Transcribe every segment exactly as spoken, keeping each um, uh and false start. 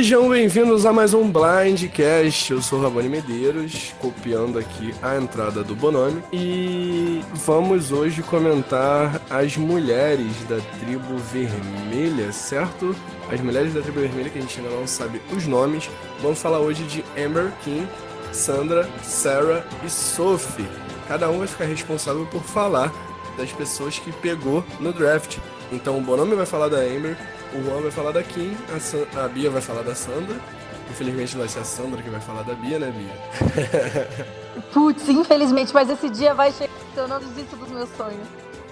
Sejam bem-vindos a mais um BlindCast. Eu sou o Rabone Medeiros, copiando aqui a entrada do Bonomi. E vamos hoje comentar as mulheres da Tribo Vermelha, certo? As mulheres da Tribo Vermelha, que a gente ainda não sabe os nomes. Vamos falar hoje de Amber, Kim, Sandra, Sarah e Sophie. Cada um vai ficar responsável por falar das pessoas que pegou no draft. Então o Bonomi vai falar da Amber, o Juan vai falar da Kim, a, San... a Bia vai falar da Sandra. Infelizmente vai ser a Sandra que vai falar da Bia, né, Bia? Putz, infelizmente, mas esse dia vai chegar, eu não desisto dos meus sonhos.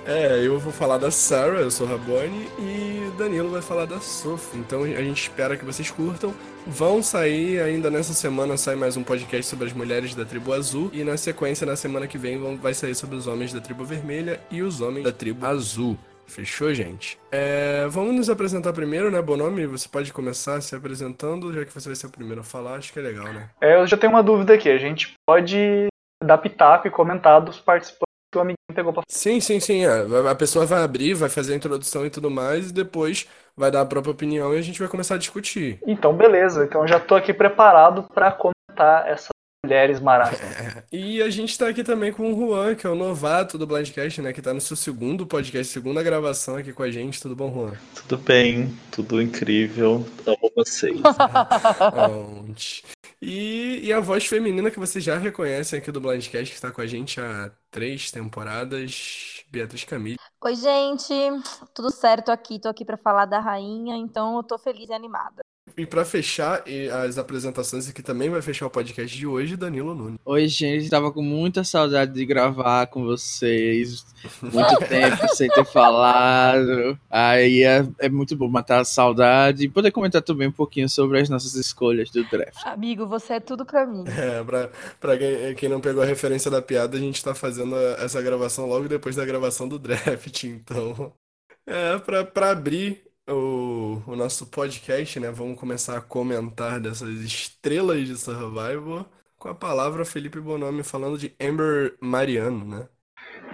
É, eu vou falar da Sarah, eu sou a Rabone, e Danilo vai falar da Sophie. Então a gente espera que vocês curtam. Vão sair, ainda nessa semana sai mais um podcast sobre as mulheres da Tribo Azul, e na sequência, na semana que vem, vão... vai sair sobre os homens da Tribo Vermelha e os homens da Tribo Azul. Fechou, gente? É, vamos nos apresentar primeiro, né, Bonomi? Você pode começar se apresentando, já que você vai ser o primeiro a falar, acho que é legal, né? É, eu já tenho uma dúvida aqui, a gente pode dar pitaco e comentar dos participantes que o amiguinho pegou pra falar. Sim, sim, sim, é. A pessoa vai abrir, vai fazer a introdução e tudo mais, e depois vai dar a própria opinião e a gente vai começar a discutir. Então, beleza, então já tô aqui preparado pra comentar essa... mulheres marastas. É. E a gente tá aqui também com o Juan, que é o novato do BlindCast, né? Que tá no seu segundo podcast, segunda gravação aqui com a gente. Tudo bom, Juan? Tudo bem, tudo incrível. Amo vocês. e, e a voz feminina que vocês já reconhecem aqui do BlindCast, que tá com a gente há três temporadas, Beatriz Camille. Oi, gente. Tudo certo aqui. Tô aqui pra falar da rainha, então eu tô feliz e animada. E pra fechar as apresentações aqui também vai fechar o podcast de hoje, Danilo Nunes. Oi, gente, tava com muita saudade de gravar com vocês, muito tempo sem ter falado, aí é, é muito bom matar a saudade e poder comentar também um pouquinho sobre as nossas escolhas do draft. Amigo, você é tudo pra mim. É, pra, pra quem não pegou a referência da piada, a gente tá fazendo essa gravação logo depois da gravação do draft, então é, pra, pra abrir... O, o nosso podcast, né? Vamos começar a comentar dessas estrelas de Survivor com a palavra Felipe Bonomi falando de Amber Mariano, né?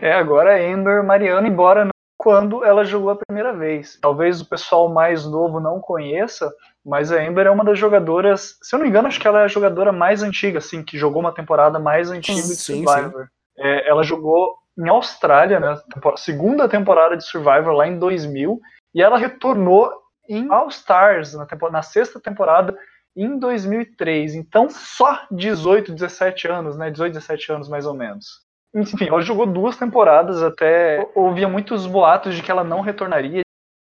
É, agora é Amber Mariano, embora não quando ela jogou a primeira vez. Talvez o pessoal mais novo não conheça, mas a Amber é uma das jogadoras, se eu não me engano, acho que ela é a jogadora mais antiga, assim, que jogou uma temporada mais antiga de Survivor. Sim, sim. É, ela jogou em Austrália, né? Temporada, segunda temporada de Survivor lá em dois mil. E ela retornou em All Stars, na, temporada, na sexta temporada, em dois mil e três. Então, só dezoito, dezessete anos, né? dezoito, dezessete anos, mais ou menos. Enfim, ela jogou duas temporadas até... Ouvia muitos boatos de que ela não retornaria.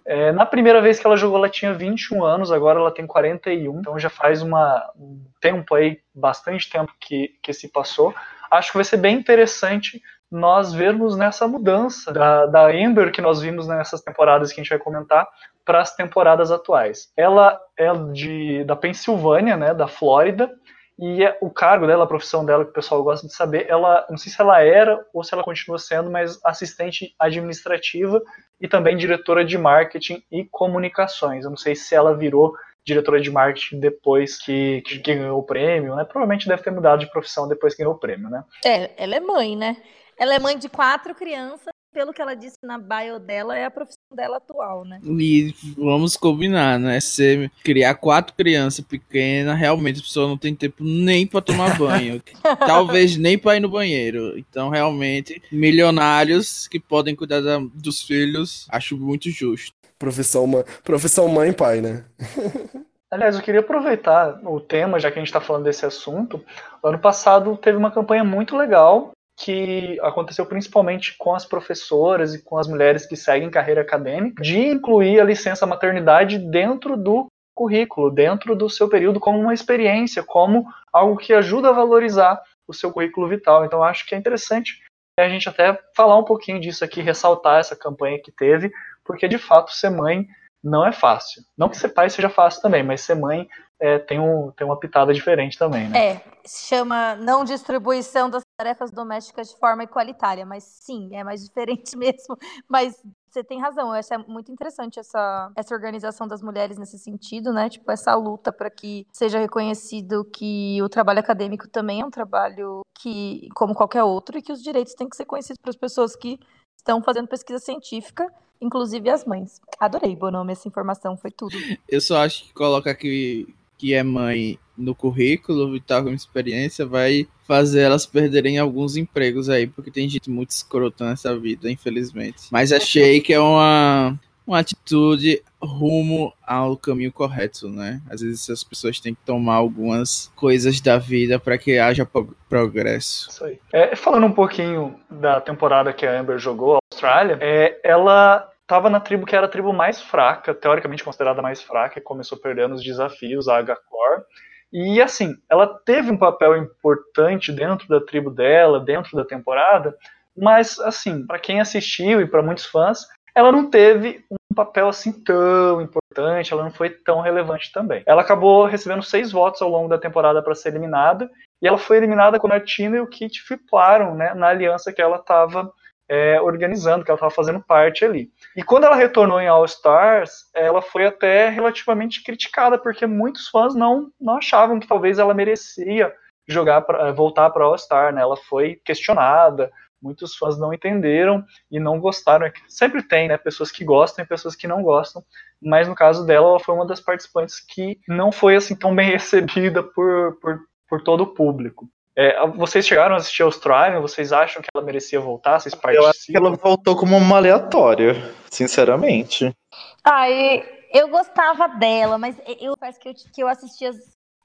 É, na primeira vez que ela jogou, ela tinha vinte e um anos, agora ela tem quarenta e um. Então, já faz uma, um tempo aí, bastante tempo que, que se passou. Acho que vai ser bem interessante... nós vermos nessa mudança da, da Amber que nós vimos nessas temporadas que a gente vai comentar para as temporadas atuais. Ela é de, da Pensilvânia, né, da Flórida, e é o cargo dela, a profissão dela, que o pessoal gosta de saber, ela, não sei se ela era ou se ela continua sendo, mas assistente administrativa e também diretora de marketing e comunicações. Eu não sei se ela virou diretora de marketing depois que, que, que ganhou o prêmio, né? Provavelmente deve ter mudado de profissão depois que ganhou o prêmio, né? É, ela é mãe, né? Ela é mãe de quatro crianças, pelo que ela disse na bio dela, é a profissão dela atual, né? E vamos combinar, né? Se criar quatro crianças pequenas, realmente a pessoa não tem tempo nem pra tomar banho. Talvez nem pra ir no banheiro. Então, realmente, milionários que podem cuidar da, dos filhos, acho muito justo. Profissão, ma- profissão mãe e pai, né? Aliás, eu queria aproveitar o tema, já que a gente tá falando desse assunto. Ano passado teve uma campanha muito legal, que aconteceu principalmente com as professoras e com as mulheres que seguem carreira acadêmica, de incluir a licença maternidade dentro do currículo, dentro do seu período, como uma experiência, como algo que ajuda a valorizar o seu currículo vital. Então, acho que é interessante a gente até falar um pouquinho disso aqui, ressaltar essa campanha que teve, porque, de fato, ser mãe não é fácil. Não que ser pai seja fácil também, mas ser mãe... É, tem, um, tem uma pitada diferente também, né? É, se chama não distribuição das tarefas domésticas de forma igualitária, mas sim, é mais diferente mesmo, mas você tem razão, essa é muito interessante essa, essa organização das mulheres nesse sentido, né, tipo essa luta para que seja reconhecido que o trabalho acadêmico também é um trabalho que, como qualquer outro, e que os direitos têm que ser conhecidos para as pessoas que estão fazendo pesquisa científica, inclusive as mães. Adorei, Bonomi, essa informação, foi tudo. Eu só acho que coloca aqui... que é mãe no currículo e tal, com experiência, vai fazer elas perderem alguns empregos aí, porque tem gente muito escrota nessa vida, infelizmente. Mas achei que é uma, uma atitude rumo ao caminho correto, né? Às vezes as pessoas têm que tomar algumas coisas da vida para que haja progresso. Isso aí. É, falando um pouquinho da temporada que a Amber jogou, a Austrália, é, ela estava na tribo que era a tribo mais fraca, teoricamente considerada mais fraca, e começou perdendo os desafios, a H-Core. E assim, ela teve um papel importante dentro da tribo dela, dentro da temporada, mas assim, para quem assistiu e para muitos fãs, ela não teve um papel assim tão importante, ela não foi tão relevante também. Ela acabou recebendo seis votos ao longo da temporada para ser eliminada, e ela foi eliminada quando a Tina e o Kit ficaram, né, na aliança que ela estava é, organizando, que ela estava fazendo parte ali. E quando ela retornou em All Stars, ela foi até relativamente criticada, porque muitos fãs não, não achavam que talvez ela merecia jogar pra, voltar para All Star, né? Ela foi questionada. Muitos fãs não entenderam e não gostaram. Sempre tem, né? Pessoas que gostam e pessoas que não gostam. Mas no caso dela, ela foi uma das participantes que não foi assim tão bem recebida por, por, por todo o público. É, vocês chegaram a assistir a Australia? Vocês acham que ela merecia voltar? Vocês participam? Eu acho que ela voltou como uma aleatória, sinceramente. Ai, eu gostava dela, mas eu confesso que eu, que eu assisti as,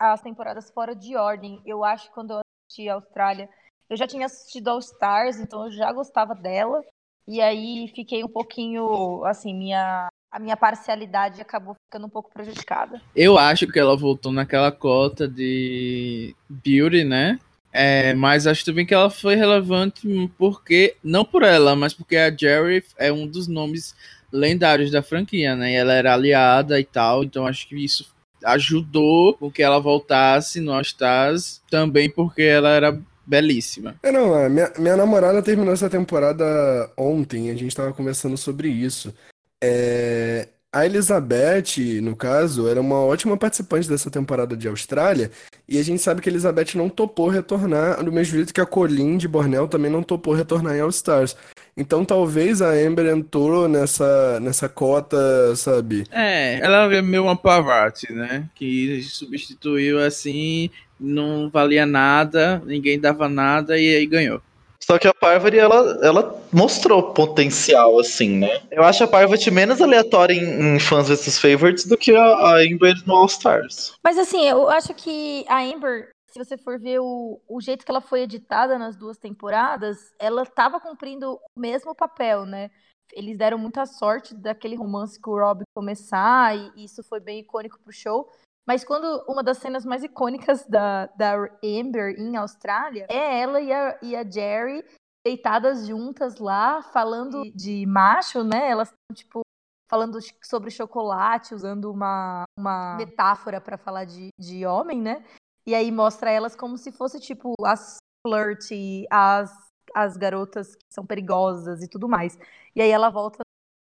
as temporadas fora de ordem. Eu acho que quando eu assisti a Austrália, eu já tinha assistido All Stars, então eu já gostava dela. E aí fiquei um pouquinho, assim, minha, a minha parcialidade acabou ficando um pouco prejudicada. Eu acho que ela voltou naquela cota de beauty, né? É, mas acho também que ela foi relevante porque, não por ela, mas porque a Jerry é um dos nomes lendários da franquia, né? E ela era aliada e tal, então acho que isso ajudou com que ela voltasse no All Stars. Também porque ela era belíssima. É, não, a minha, minha namorada terminou essa temporada ontem, a gente tava conversando sobre isso. É, a Elizabeth, no caso, era uma ótima participante dessa temporada de Austrália, e a gente sabe que a Elizabeth não topou retornar, do mesmo jeito que a Colleen de Borneo também não topou retornar em All Stars. Então talvez a Amber entrou nessa, nessa cota, sabe? É, ela é meio uma Parvati, né? Que substituiu assim, não valia nada, ninguém dava nada e aí ganhou. Só que a Parvati, ela, ela mostrou potencial, assim, né? Eu acho a Parvati menos aleatória em, em Fans versus Favorites do que a, a Amber no All Stars. Mas assim, eu acho que a Amber, se você for ver o, o jeito que ela foi editada nas duas temporadas, ela estava cumprindo o mesmo papel, né? Eles deram muita sorte daquele romance com o Rob começar, e isso foi bem icônico pro show. Mas quando uma das cenas mais icônicas da, da Amber em Austrália é ela e a, e a Jerry deitadas juntas lá, falando de, de macho, né? Elas estão, tipo, falando sobre chocolate, usando uma, uma metáfora para falar de, de homem, né? E aí mostra elas como se fosse, tipo, as flirt, as, as garotas que são perigosas e tudo mais. E aí ela volta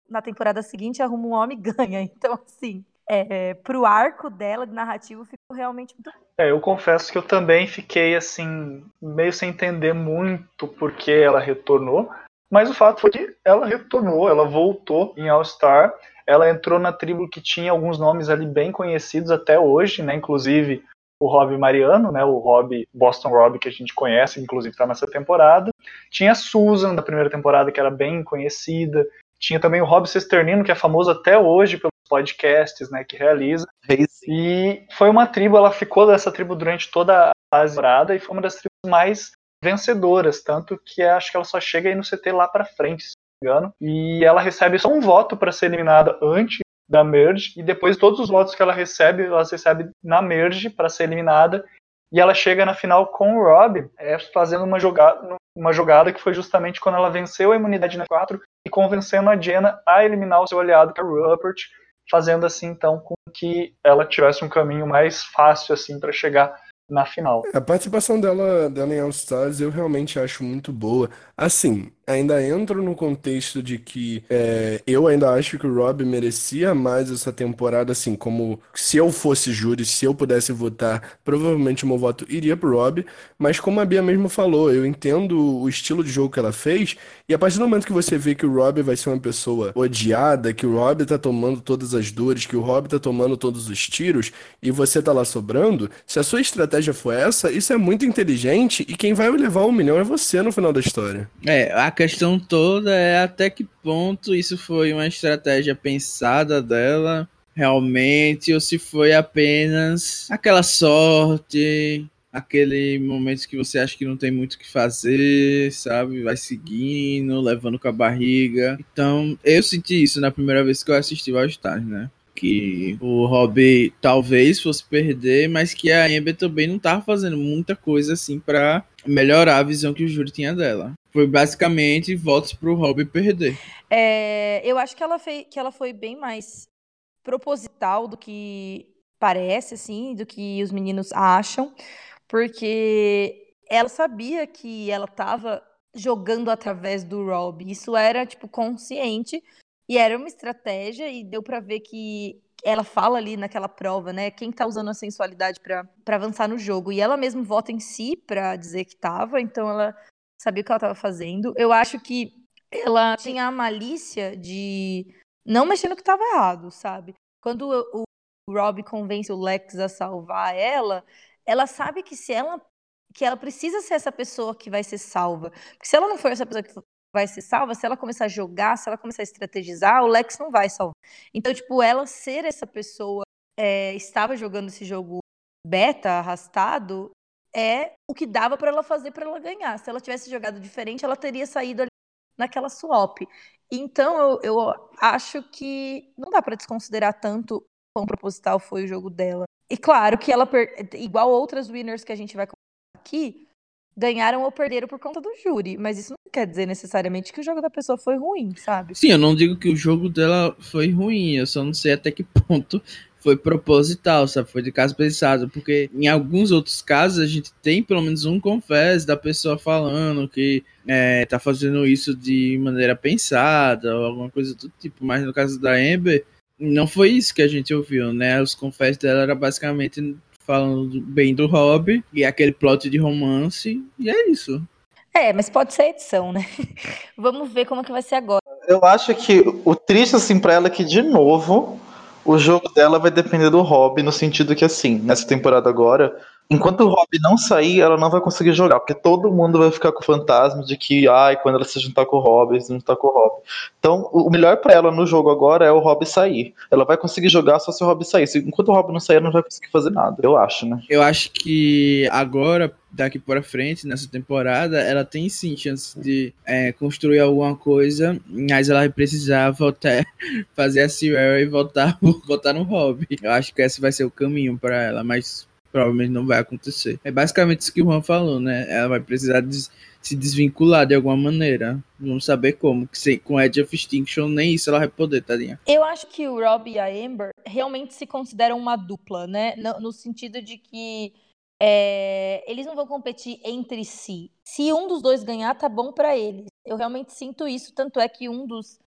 na temporada seguinte, arruma um homem e ganha. Então, assim, é, pro arco dela de narrativo ficou realmente muito... É, eu confesso que eu também fiquei, assim, meio sem entender muito por que ela retornou. Mas o fato foi que ela retornou, ela voltou em All Star. Ela entrou na tribo que tinha alguns nomes ali bem conhecidos até hoje, né? Inclusive o Rob Mariano, né, o Rob, Boston Rob, que a gente conhece, inclusive está nessa temporada. Tinha a Susan, da primeira temporada, que era bem conhecida. Tinha também o Rob Cesternino, que é famoso até hoje pelos podcasts, né, que realiza. É, e foi uma tribo, ela ficou dessa tribo durante toda a temporada e foi uma das tribos mais vencedoras, tanto que acho que ela só chega aí no C T lá para frente, se não me engano. E ela recebe só um voto para ser eliminada antes da merge, e depois todos os votos que ela recebe, ela recebe na merge para ser eliminada, e ela chega na final com o Rob, é, fazendo uma jogada, uma jogada que foi justamente quando ela venceu a imunidade na quatro e convencendo a Jenna a eliminar o seu aliado, que é o Rupert, fazendo assim então com que ela tivesse um caminho mais fácil assim para chegar na final. A participação dela, dela em All Stars eu realmente acho muito boa. Assim, ainda entro no contexto de que é, eu ainda acho que o Rob merecia mais essa temporada, assim, como se eu fosse júri, se eu pudesse votar, provavelmente o meu voto iria pro Rob, mas como a Bia mesmo falou, eu entendo o estilo de jogo que ela fez, e a partir do momento que você vê que o Rob vai ser uma pessoa odiada, que o Rob tá tomando todas as dores, que o Rob tá tomando todos os tiros, e você tá lá sobrando, se a sua estratégia for essa, isso é muito inteligente, e quem vai levar um milhão é você no final da história. É, a questão toda é até que ponto isso foi uma estratégia pensada dela, realmente, ou se foi apenas aquela sorte, aquele momento que você acha que não tem muito o que fazer, sabe? Vai seguindo, levando com a barriga. Então, eu senti isso na primeira vez que eu assisti ao All Stars, né? Que o Rob talvez fosse perder, mas que a Amber também não tava fazendo muita coisa assim pra melhorar a visão que o júri tinha dela. Foi basicamente votos pro Rob perder. É, eu acho que ela, fez, que ela foi bem mais proposital do que parece, assim, do que os meninos acham, porque ela sabia que ela tava jogando através do Rob. Isso era, tipo, consciente. E era uma estratégia e deu pra ver que ela fala ali naquela prova, né? Quem tá usando a sensualidade pra, pra avançar no jogo. E ela mesmo vota em si pra dizer que tava, então ela sabia o que ela tava fazendo. Eu acho que ela tinha a malícia de não mexer no que tava errado, sabe? Quando o Rob convence o Lex a salvar ela, ela sabe que se ela, que ela precisa ser essa pessoa que vai ser salva. Porque se ela não for essa pessoa que vai ser salva, se ela começar a jogar, se ela começar a estrategizar, o Lex não vai salvar. Então, tipo, ela ser essa pessoa, é, estava jogando esse jogo beta, arrastado, é o que dava pra ela fazer pra ela ganhar. Se ela tivesse jogado diferente, ela teria saído ali naquela swap. Então, eu, eu acho que não dá pra desconsiderar tanto quão proposital foi o jogo dela. E claro que ela, per... igual outras winners que a gente vai comentar aqui, ganharam ou perderam por conta do júri, mas isso não quer dizer necessariamente que o jogo da pessoa foi ruim, sabe? Sim, eu não digo que o jogo dela foi ruim, eu só não sei até que ponto foi proposital, sabe? Foi de caso pensado, porque em alguns outros casos a gente tem pelo menos um confesso da pessoa falando que é, tá fazendo isso de maneira pensada ou alguma coisa do tipo, mas no caso da Amber, não foi isso que a gente ouviu, né? Os confessos dela era basicamente falando bem do Rob, e aquele plot de romance, e é isso. É, mas pode ser edição, né? Vamos ver como é que vai ser agora. Eu acho que o triste, assim, pra ela é que, de novo, o jogo dela vai depender do Rob, no sentido que, assim, nessa temporada agora, enquanto o Rob não sair, ela não vai conseguir jogar, porque todo mundo vai ficar com o fantasma de que, ai, quando ela se juntar com o Rob, se juntar com o Rob. Então, o melhor pra ela no jogo agora é o Rob sair. Ela vai conseguir jogar só se o Rob sair. Enquanto o Rob não sair, ela não vai conseguir fazer nada, eu acho, né? Eu acho que agora, daqui pra frente, nessa temporada, ela tem sim chance de é, construir alguma coisa, mas ela vai precisar voltar, fazer a Sierra e voltar, voltar no Rob. Eu acho que esse vai ser o caminho pra ela, mas provavelmente não vai acontecer. É basicamente isso que o Juan falou, né? Ela vai precisar des- se desvincular de alguma maneira. Vamos saber como. Que se, com Edge of Extinction, nem isso ela vai poder, tadinha. Eu acho que o Rob e a Amber realmente se consideram uma dupla, né? No, no sentido de que é, eles não vão competir entre si. Se um dos dois ganhar, tá bom pra eles. Eu realmente sinto isso. Tanto é que um dos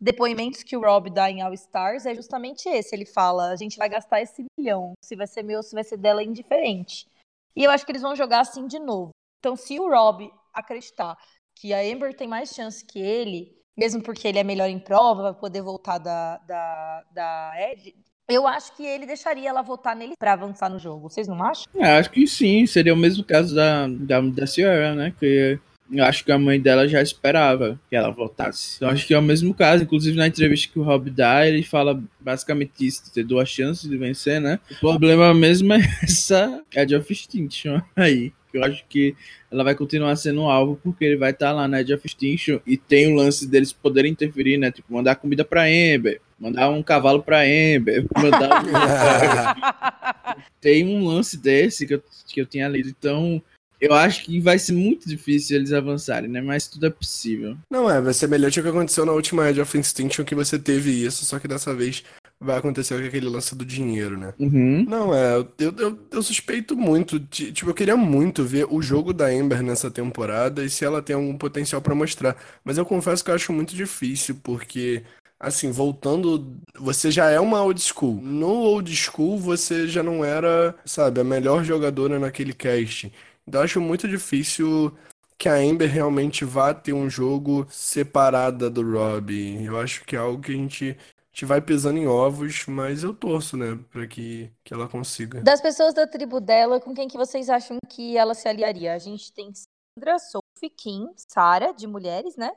depoimentos que o Rob dá em All Stars é justamente esse, ele fala, a gente vai gastar esse milhão, se vai ser meu ou se vai ser dela é indiferente, e eu acho que eles vão jogar assim de novo, então se o Rob acreditar que a Amber tem mais chance que ele, mesmo porque ele é melhor em prova, vai poder voltar da, da, da Edge, eu acho que ele deixaria ela votar nele pra avançar no jogo, vocês não acham? Eu acho que sim, seria o mesmo caso da, da, da Sierra, né, que eu acho que a mãe dela já esperava que ela voltasse. Eu acho que é o mesmo caso. Inclusive, na entrevista que o Rob dá, ele fala basicamente isso, de ter duas chances de vencer, né? O problema mesmo é essa Edge of Extinction aí. Eu acho que ela vai continuar sendo um alvo, porque ele vai estar tá lá na Edge of Extinction e tem o lance deles poderem interferir, né? Tipo, mandar comida pra Amber, mandar um cavalo pra Amber, mandar um... Tem um lance desse que eu, que eu tinha lido, então... Eu acho que vai ser muito difícil eles avançarem, né? Mas tudo é possível. Não é, vai ser melhor do que aconteceu na última Edge of Extinction, que você teve isso, só que dessa vez vai acontecer com aquele lance do dinheiro, né? Uhum. Não, é, eu, eu, eu suspeito muito, de, tipo, eu queria muito ver o jogo da Amber nessa temporada e se ela tem algum potencial pra mostrar, mas eu confesso que eu acho muito difícil, porque, assim, voltando, você já é uma old school, no old school você já não era, sabe, a melhor jogadora naquele cast, então eu acho muito difícil que a Amber realmente vá ter um jogo separada do Rob, eu acho que é algo que a gente... A gente vai pisando em ovos, mas eu torço, né, pra que, que ela consiga. Das pessoas da tribo dela, com quem que vocês acham que ela se aliaria? A gente tem Sandra, Sophie, Kim, Sarah, de mulheres, né,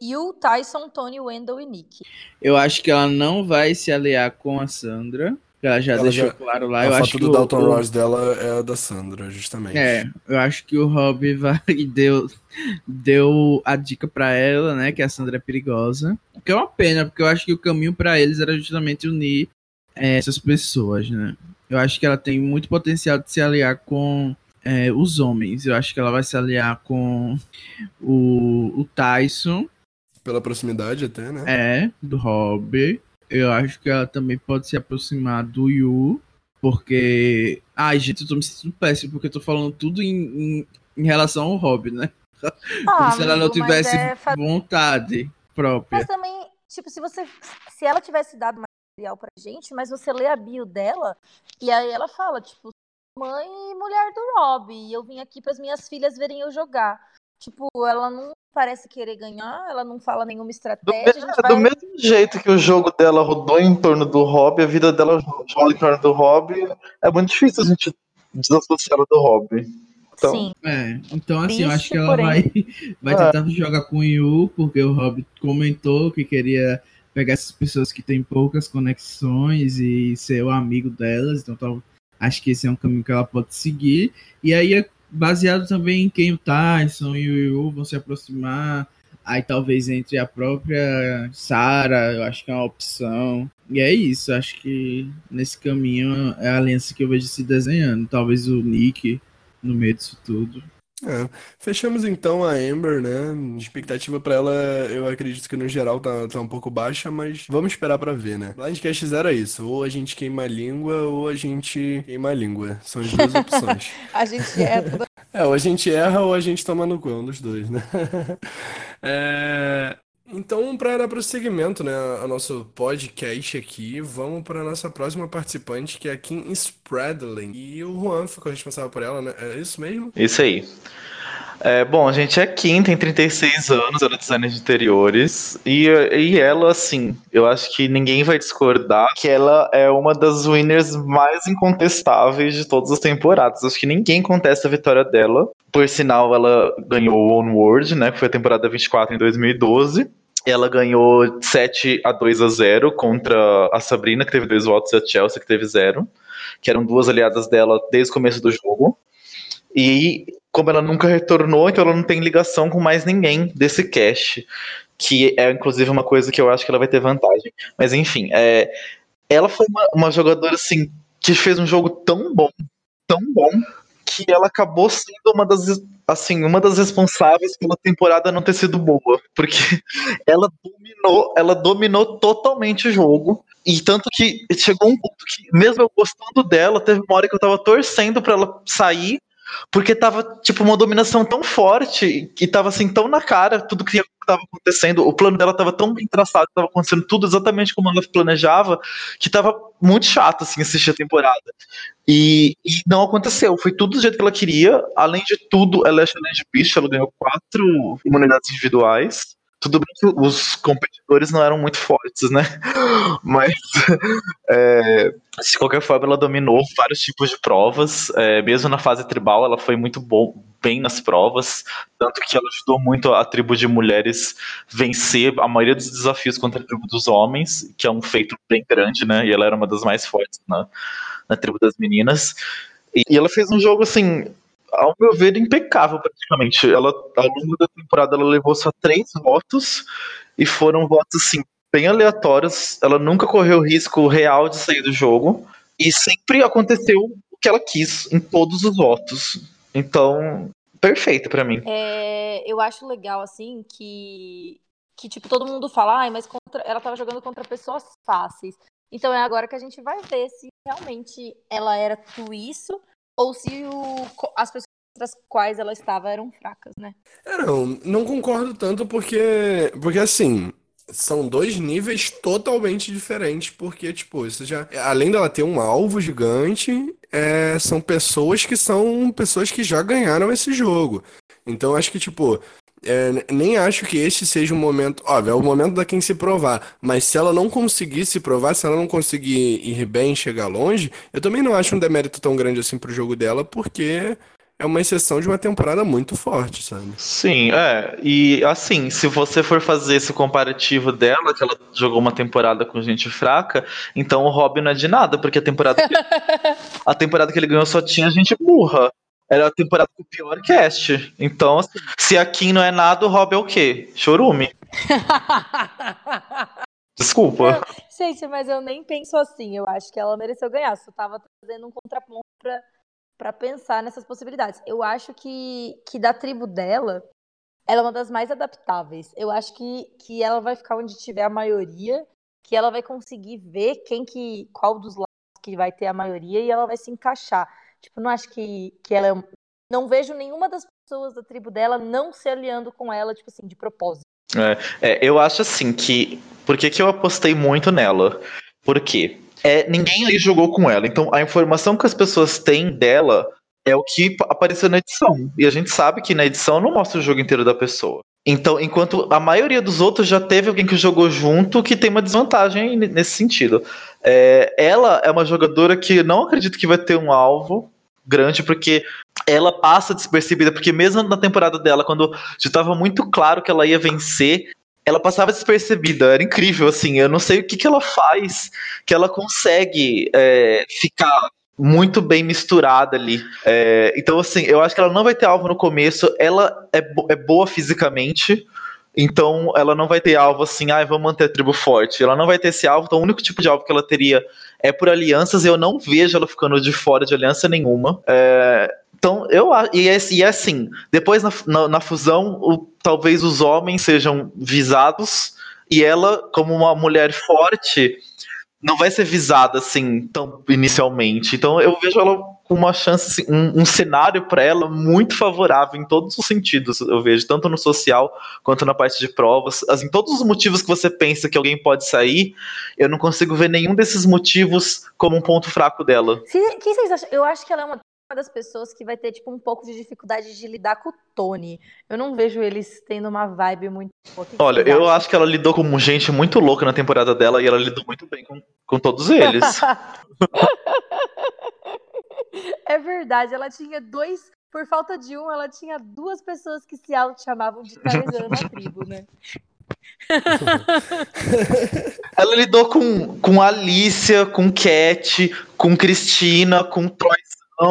e o Tyson, Tony, Wendell e Nick. Eu acho que ela não vai se aliar com a Sandra, que ela já ela deixou já, claro lá. A eu foto acho do que Dalton o... Ross dela é a da Sandra, justamente. É, eu acho que o Rob vai deu... deu a dica pra ela, né, que a Sandra é perigosa, o que é uma pena, porque eu acho que o caminho pra eles era justamente unir é, essas pessoas, né, eu acho que ela tem muito potencial de se aliar com é, os homens, eu acho que ela vai se aliar com o, o Tyson, pela proximidade até, né, é, do Rob, eu acho que ela também pode se aproximar do Yu, porque, ai gente, eu tô me sentindo péssimo, porque eu tô falando tudo em, em, em relação ao Rob, né. Ah, como se ela não tivesse é... vontade própria. Mas também, tipo, se você se ela tivesse dado material pra gente, mas você lê a bio dela e aí ela fala, tipo, mãe e mulher do Rob, e eu vim aqui pras minhas filhas verem eu jogar. Tipo, ela não parece querer ganhar, ela não fala nenhuma estratégia. Do, a gente vai... do mesmo jeito que o jogo dela rodou em torno do Rob, a vida dela rodou em torno do Rob, é muito difícil a gente desassociar ela do Rob. Então, Sim. É, então assim, Bicho, eu acho que ela porém. vai, vai ah. tentar jogar com o Yu, porque o Rob comentou que queria pegar essas pessoas que têm poucas conexões e ser o amigo delas, então tá, acho que esse é um caminho que ela pode seguir, e aí é baseado também em quem o Tyson e o Yu vão se aproximar, aí talvez entre a própria Sarah, eu acho que é uma opção, e é isso, acho que nesse caminho é a aliança que eu vejo se desenhando, talvez o Nick... no meio disso tudo. É. Fechamos então a Amber, né? A expectativa pra ela, eu acredito que no geral tá, tá um pouco baixa, mas vamos esperar pra ver, né? BlindCast era isso, ou a gente queima a língua, ou a gente queima a língua. São as duas opções. A gente erra. É, ou a gente erra, ou a gente toma no cu, um dos dois, né? é... Então, pra dar prosseguimento, né, ao nosso podcast aqui, vamos pra nossa próxima participante, que é a Kim Spradlin. E o Juan ficou responsável por ela, né? É isso mesmo? Isso aí. É, bom, a gente é Kim, tem trinta e seis anos, ela é designer de interiores. E, e ela, assim, eu acho que ninguém vai discordar que ela é uma das winners mais incontestáveis de todas as temporadas. Acho que ninguém contesta a vitória dela. Por sinal, ela ganhou o One World, né, que foi a temporada vinte e quatro em dois mil e doze. Ela ganhou sete a dois a zero contra a Sabrina, que teve dois votos, e a Chelsea, que teve zero. Que eram duas aliadas dela desde o começo do jogo. E como ela nunca retornou, então ela não tem ligação com mais ninguém desse cast, que é inclusive uma coisa que eu acho que ela vai ter vantagem. Mas enfim, é, ela foi uma, uma jogadora assim, que fez um jogo tão bom, tão bom, que ela acabou sendo uma das, assim, uma das responsáveis pela temporada não ter sido boa, porque ela dominou, ela dominou totalmente o jogo, e tanto que chegou um ponto que, mesmo eu gostando dela, teve uma hora que eu tava torcendo pra ela sair, porque tava, tipo, uma dominação tão forte, e tava, assim, tão na cara, tudo que tava acontecendo, o plano dela tava tão bem traçado, tava acontecendo tudo exatamente como ela planejava, que tava muito chato, assim, assistir a temporada. E, e não aconteceu, foi tudo do jeito que ela queria, além de tudo, ela é challenge bicho, ela ganhou quatro imunidades individuais, tudo bem que os competidores não eram muito fortes, né? Mas, é, de qualquer forma, ela dominou vários tipos de provas. É, mesmo na fase tribal, ela foi muito bom, bem nas provas. Tanto que ela ajudou muito a tribo de mulheres vencer a maioria dos desafios contra a tribo dos homens, que é um feito bem grande, né? E ela era uma das mais fortes na, na tribo das meninas. E ela fez um jogo, assim... ao meu ver, impecável praticamente. Ela, ao longo da temporada, ela levou só três votos, e foram votos, assim, bem aleatórios. Ela nunca correu risco real de sair do jogo, e sempre aconteceu o que ela quis, em todos os votos. Então, perfeito pra mim. É, eu acho legal, assim, que, que tipo, todo mundo fala, ai, mas contra, ela tava jogando contra pessoas fáceis. Então é agora que a gente vai ver se realmente ela era tudo isso ou se o, as pessoas contra as quais ela estava eram fracas, né? É, não, não concordo tanto porque, porque assim... São dois níveis totalmente diferentes, porque, tipo, isso já... Além dela ter um alvo gigante, é, são pessoas que são pessoas que já ganharam esse jogo. Então, acho que, tipo, é, nem acho que este seja o momento... Óbvio, é o momento da quem se provar, mas se ela não conseguir se provar, se ela não conseguir ir bem, chegar longe, eu também não acho um demérito tão grande assim pro jogo dela, porque... É uma exceção de uma temporada muito forte, sabe? Sim, é. E assim, se você for fazer esse comparativo dela, que ela jogou uma temporada com gente fraca, então o Rob não é de nada, porque a temporada que, a temporada que ele ganhou só tinha gente burra. Era a temporada com o pior cast. Então, assim, se a Kim não é nada, o Rob é o quê? Chorume. Desculpa. Não, gente, mas eu nem penso assim. Eu acho que ela mereceu ganhar. Só tava fazendo um contraponto pra... pra pensar nessas possibilidades. Eu acho que, que da tribo dela, ela é uma das mais adaptáveis. Eu acho que, que ela vai ficar onde tiver a maioria, que ela vai conseguir ver quem que, qual dos lados que vai ter a maioria e ela vai se encaixar. Tipo, não acho que, que ela... Não vejo nenhuma das pessoas da tribo dela não se aliando com ela, tipo assim, de propósito. É, é, eu acho assim que... Por que que eu apostei muito nela? Por quê? É, ninguém ali jogou com ela, então a informação que as pessoas têm dela é o que apareceu na edição, e a gente sabe que na edição não mostra o jogo inteiro da pessoa. Então, enquanto a maioria dos outros já teve alguém que jogou junto, que tem uma desvantagem nesse sentido. É, ela é uma jogadora que não acredito que vai ter um alvo grande, porque ela passa despercebida, porque mesmo na temporada dela, quando já estava muito claro que ela ia vencer, ela passava despercebida, era incrível, assim, eu não sei o que, que ela faz, que ela consegue é, ficar muito bem misturada ali. É, então, assim, eu acho que ela não vai ter alvo no começo, ela é, bo- é boa fisicamente, então ela não vai ter alvo assim, ah, vamos manter a tribo forte. Ela não vai ter esse alvo, então o único tipo de alvo que ela teria é por alianças, e eu não vejo ela ficando de fora de aliança nenhuma. É... Então, eu acho. E é assim: depois na, na, na fusão, o, talvez os homens sejam visados, e ela, como uma mulher forte, não vai ser visada assim tão inicialmente. Então, eu vejo ela com uma chance, assim, um, um cenário para ela muito favorável em todos os sentidos. Eu vejo, tanto no social quanto na parte de provas. Assim, todos os motivos que você pensa que alguém pode sair, eu não consigo ver nenhum desses motivos como um ponto fraco dela. O que vocês acham? Eu acho que ela é uma. Uma das pessoas que vai ter, tipo, um pouco de dificuldade de lidar com o Tony. Eu não vejo eles tendo uma vibe muito boa. Olha, eu acho que ela lidou com gente muito louca na temporada dela e ela lidou muito bem com, com todos eles. É verdade, ela tinha dois... Por falta de um, ela tinha duas pessoas que se auto-chamavam de Tarzan na tribo, né? Ela lidou com, com Alicia, com Cat, com Cristina, com Troyzan,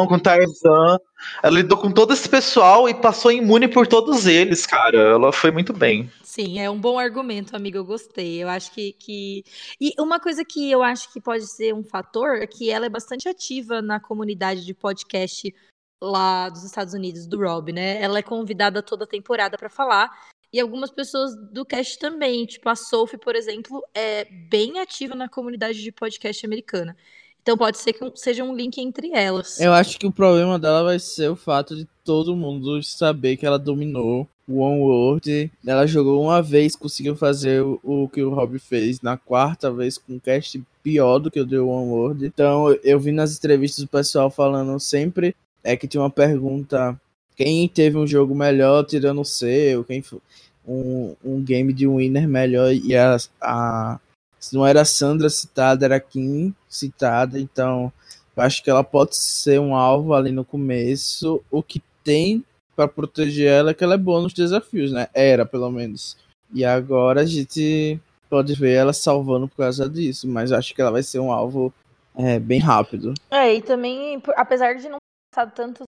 com Tarzan. Ela lidou com todo esse pessoal e passou imune por todos eles, cara. Ela foi muito bem. Sim, é um bom argumento, amiga. Eu gostei. Eu acho que, que... E uma coisa que eu acho que pode ser um fator é que ela é bastante ativa na comunidade de podcast lá dos Estados Unidos, do Rob, né? Ela é convidada toda temporada para falar. E algumas pessoas do cast também. Tipo, a Sophie, por exemplo, é bem ativa na comunidade de podcast americana. Então pode ser que seja um link entre elas. Eu acho que o problema dela vai ser o fato de todo mundo saber que ela dominou o One World. Ela jogou uma vez, conseguiu fazer o, o que o Rob fez na quarta vez com um cast pior do que o do One World. Então eu vi nas entrevistas do pessoal falando sempre é que tinha uma pergunta: quem teve um jogo melhor tirando o seu? Quem foi um, um game de winner melhor? E a... a Se não era a Sandra citada, era a Kim citada, então eu acho que ela pode ser um alvo ali no começo. O que tem para proteger ela é que ela é boa nos desafios, né? Era, pelo menos. E agora a gente pode ver ela salvando por causa disso, mas eu acho que ela vai ser um alvo é, bem rápido. É, e também, apesar de não passar tanto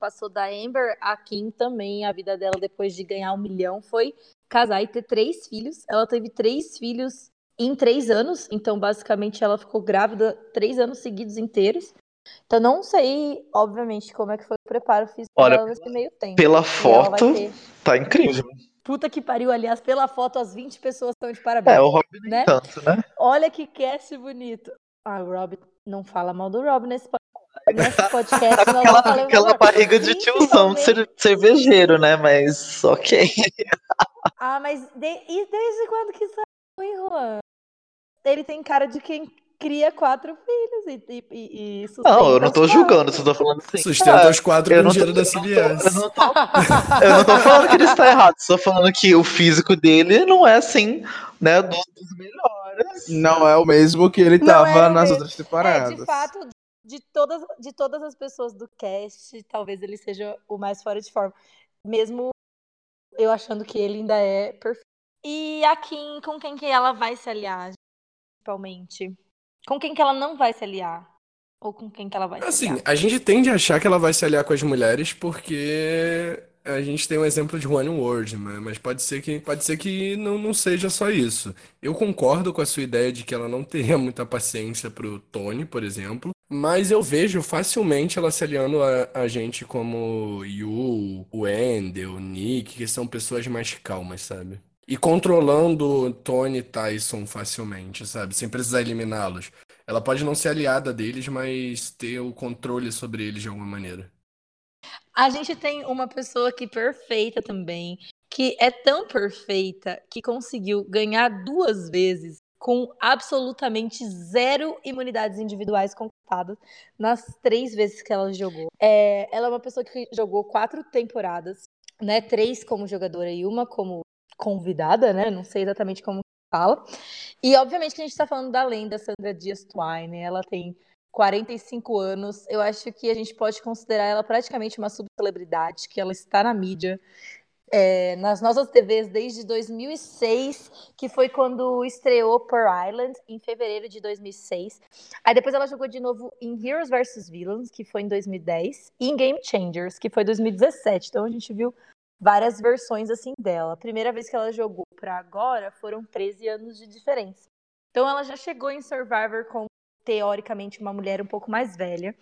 passou da Amber, a Kim também, a vida dela depois de ganhar um milhão foi casar e ter três filhos. Ela teve três filhos em três anos, então basicamente ela ficou grávida três anos seguidos inteiros. Então não sei, obviamente, como é que foi o preparo físico dela nesse meio tempo. Pela foto, ter... tá incrível. Puta que pariu, aliás, pela foto, as vinte pessoas estão de parabéns. É, o Rob nem né? tanto, né? Olha que cast bonito. Ah, o Rob, não fala mal do Rob nesse podcast. podcast Sabe aquela aquela barriga de tiozão, de cervejeiro, né? Mas, ok. Ah, mas de, e desde quando que isso é ruim, Juan? Ele tem cara de quem cria quatro filhos e, e, e sustenta. Não, eu não tô julgando, você tá falando assim. Sustenta cara, os quatro com o dinheiro da Ciliança. Eu, eu não tô falando que ele está errado, só falando que o físico dele não é assim, né, dos melhores. Não é o mesmo que ele tava é nas mesmo. Outras temporadas. É, de fato, de todas, de todas as pessoas do cast, talvez ele seja o mais fora de forma. Mesmo eu achando que ele ainda é perfeito. E a Kim, com quem que ela vai se aliar, principalmente? Com quem que ela não vai se aliar? Ou com quem que ela vai assim, se aliar? Assim, a gente tende a achar que ela vai se aliar com as mulheres porque a gente tem um exemplo de One World, né? Mas pode ser que, pode ser que não, não seja só isso. Eu concordo com a sua ideia de que ela não teria muita paciência pro Tony, por exemplo, mas eu vejo facilmente ela se aliando a, a gente como Yu, o Wendell, o Nick, que são pessoas mais calmas, sabe? E controlando Tony e Tyson facilmente, sabe? Sem precisar eliminá-los. Ela pode não ser aliada deles, mas ter o controle sobre eles de alguma maneira. A gente tem uma pessoa aqui perfeita também, que é tão perfeita que conseguiu ganhar duas vezes com absolutamente zero imunidades individuais conquistadas nas três vezes que ela jogou. É, ela é uma pessoa que jogou quatro temporadas, né? Três como jogadora e uma como convidada, né? Não sei exatamente como fala. E, obviamente, que a gente tá falando da lenda Sandra Diaz Twine. Ela tem quarenta e cinco anos. Eu acho que a gente pode considerar ela praticamente uma subcelebridade, que ela está na mídia, é, nas nossas T Vs desde dois mil e seis, que foi quando estreou Pearl Island, em fevereiro de dois mil e seis. Aí depois ela jogou de novo em Heroes vs Villains, que foi em dois mil e dez, e em Game Changers, que foi em dois mil e dezessete. Então a gente viu várias versões assim dela. A primeira vez que ela jogou pra agora foram treze anos de diferença. Então ela já chegou em Survivor com, teoricamente, uma mulher um pouco mais velha.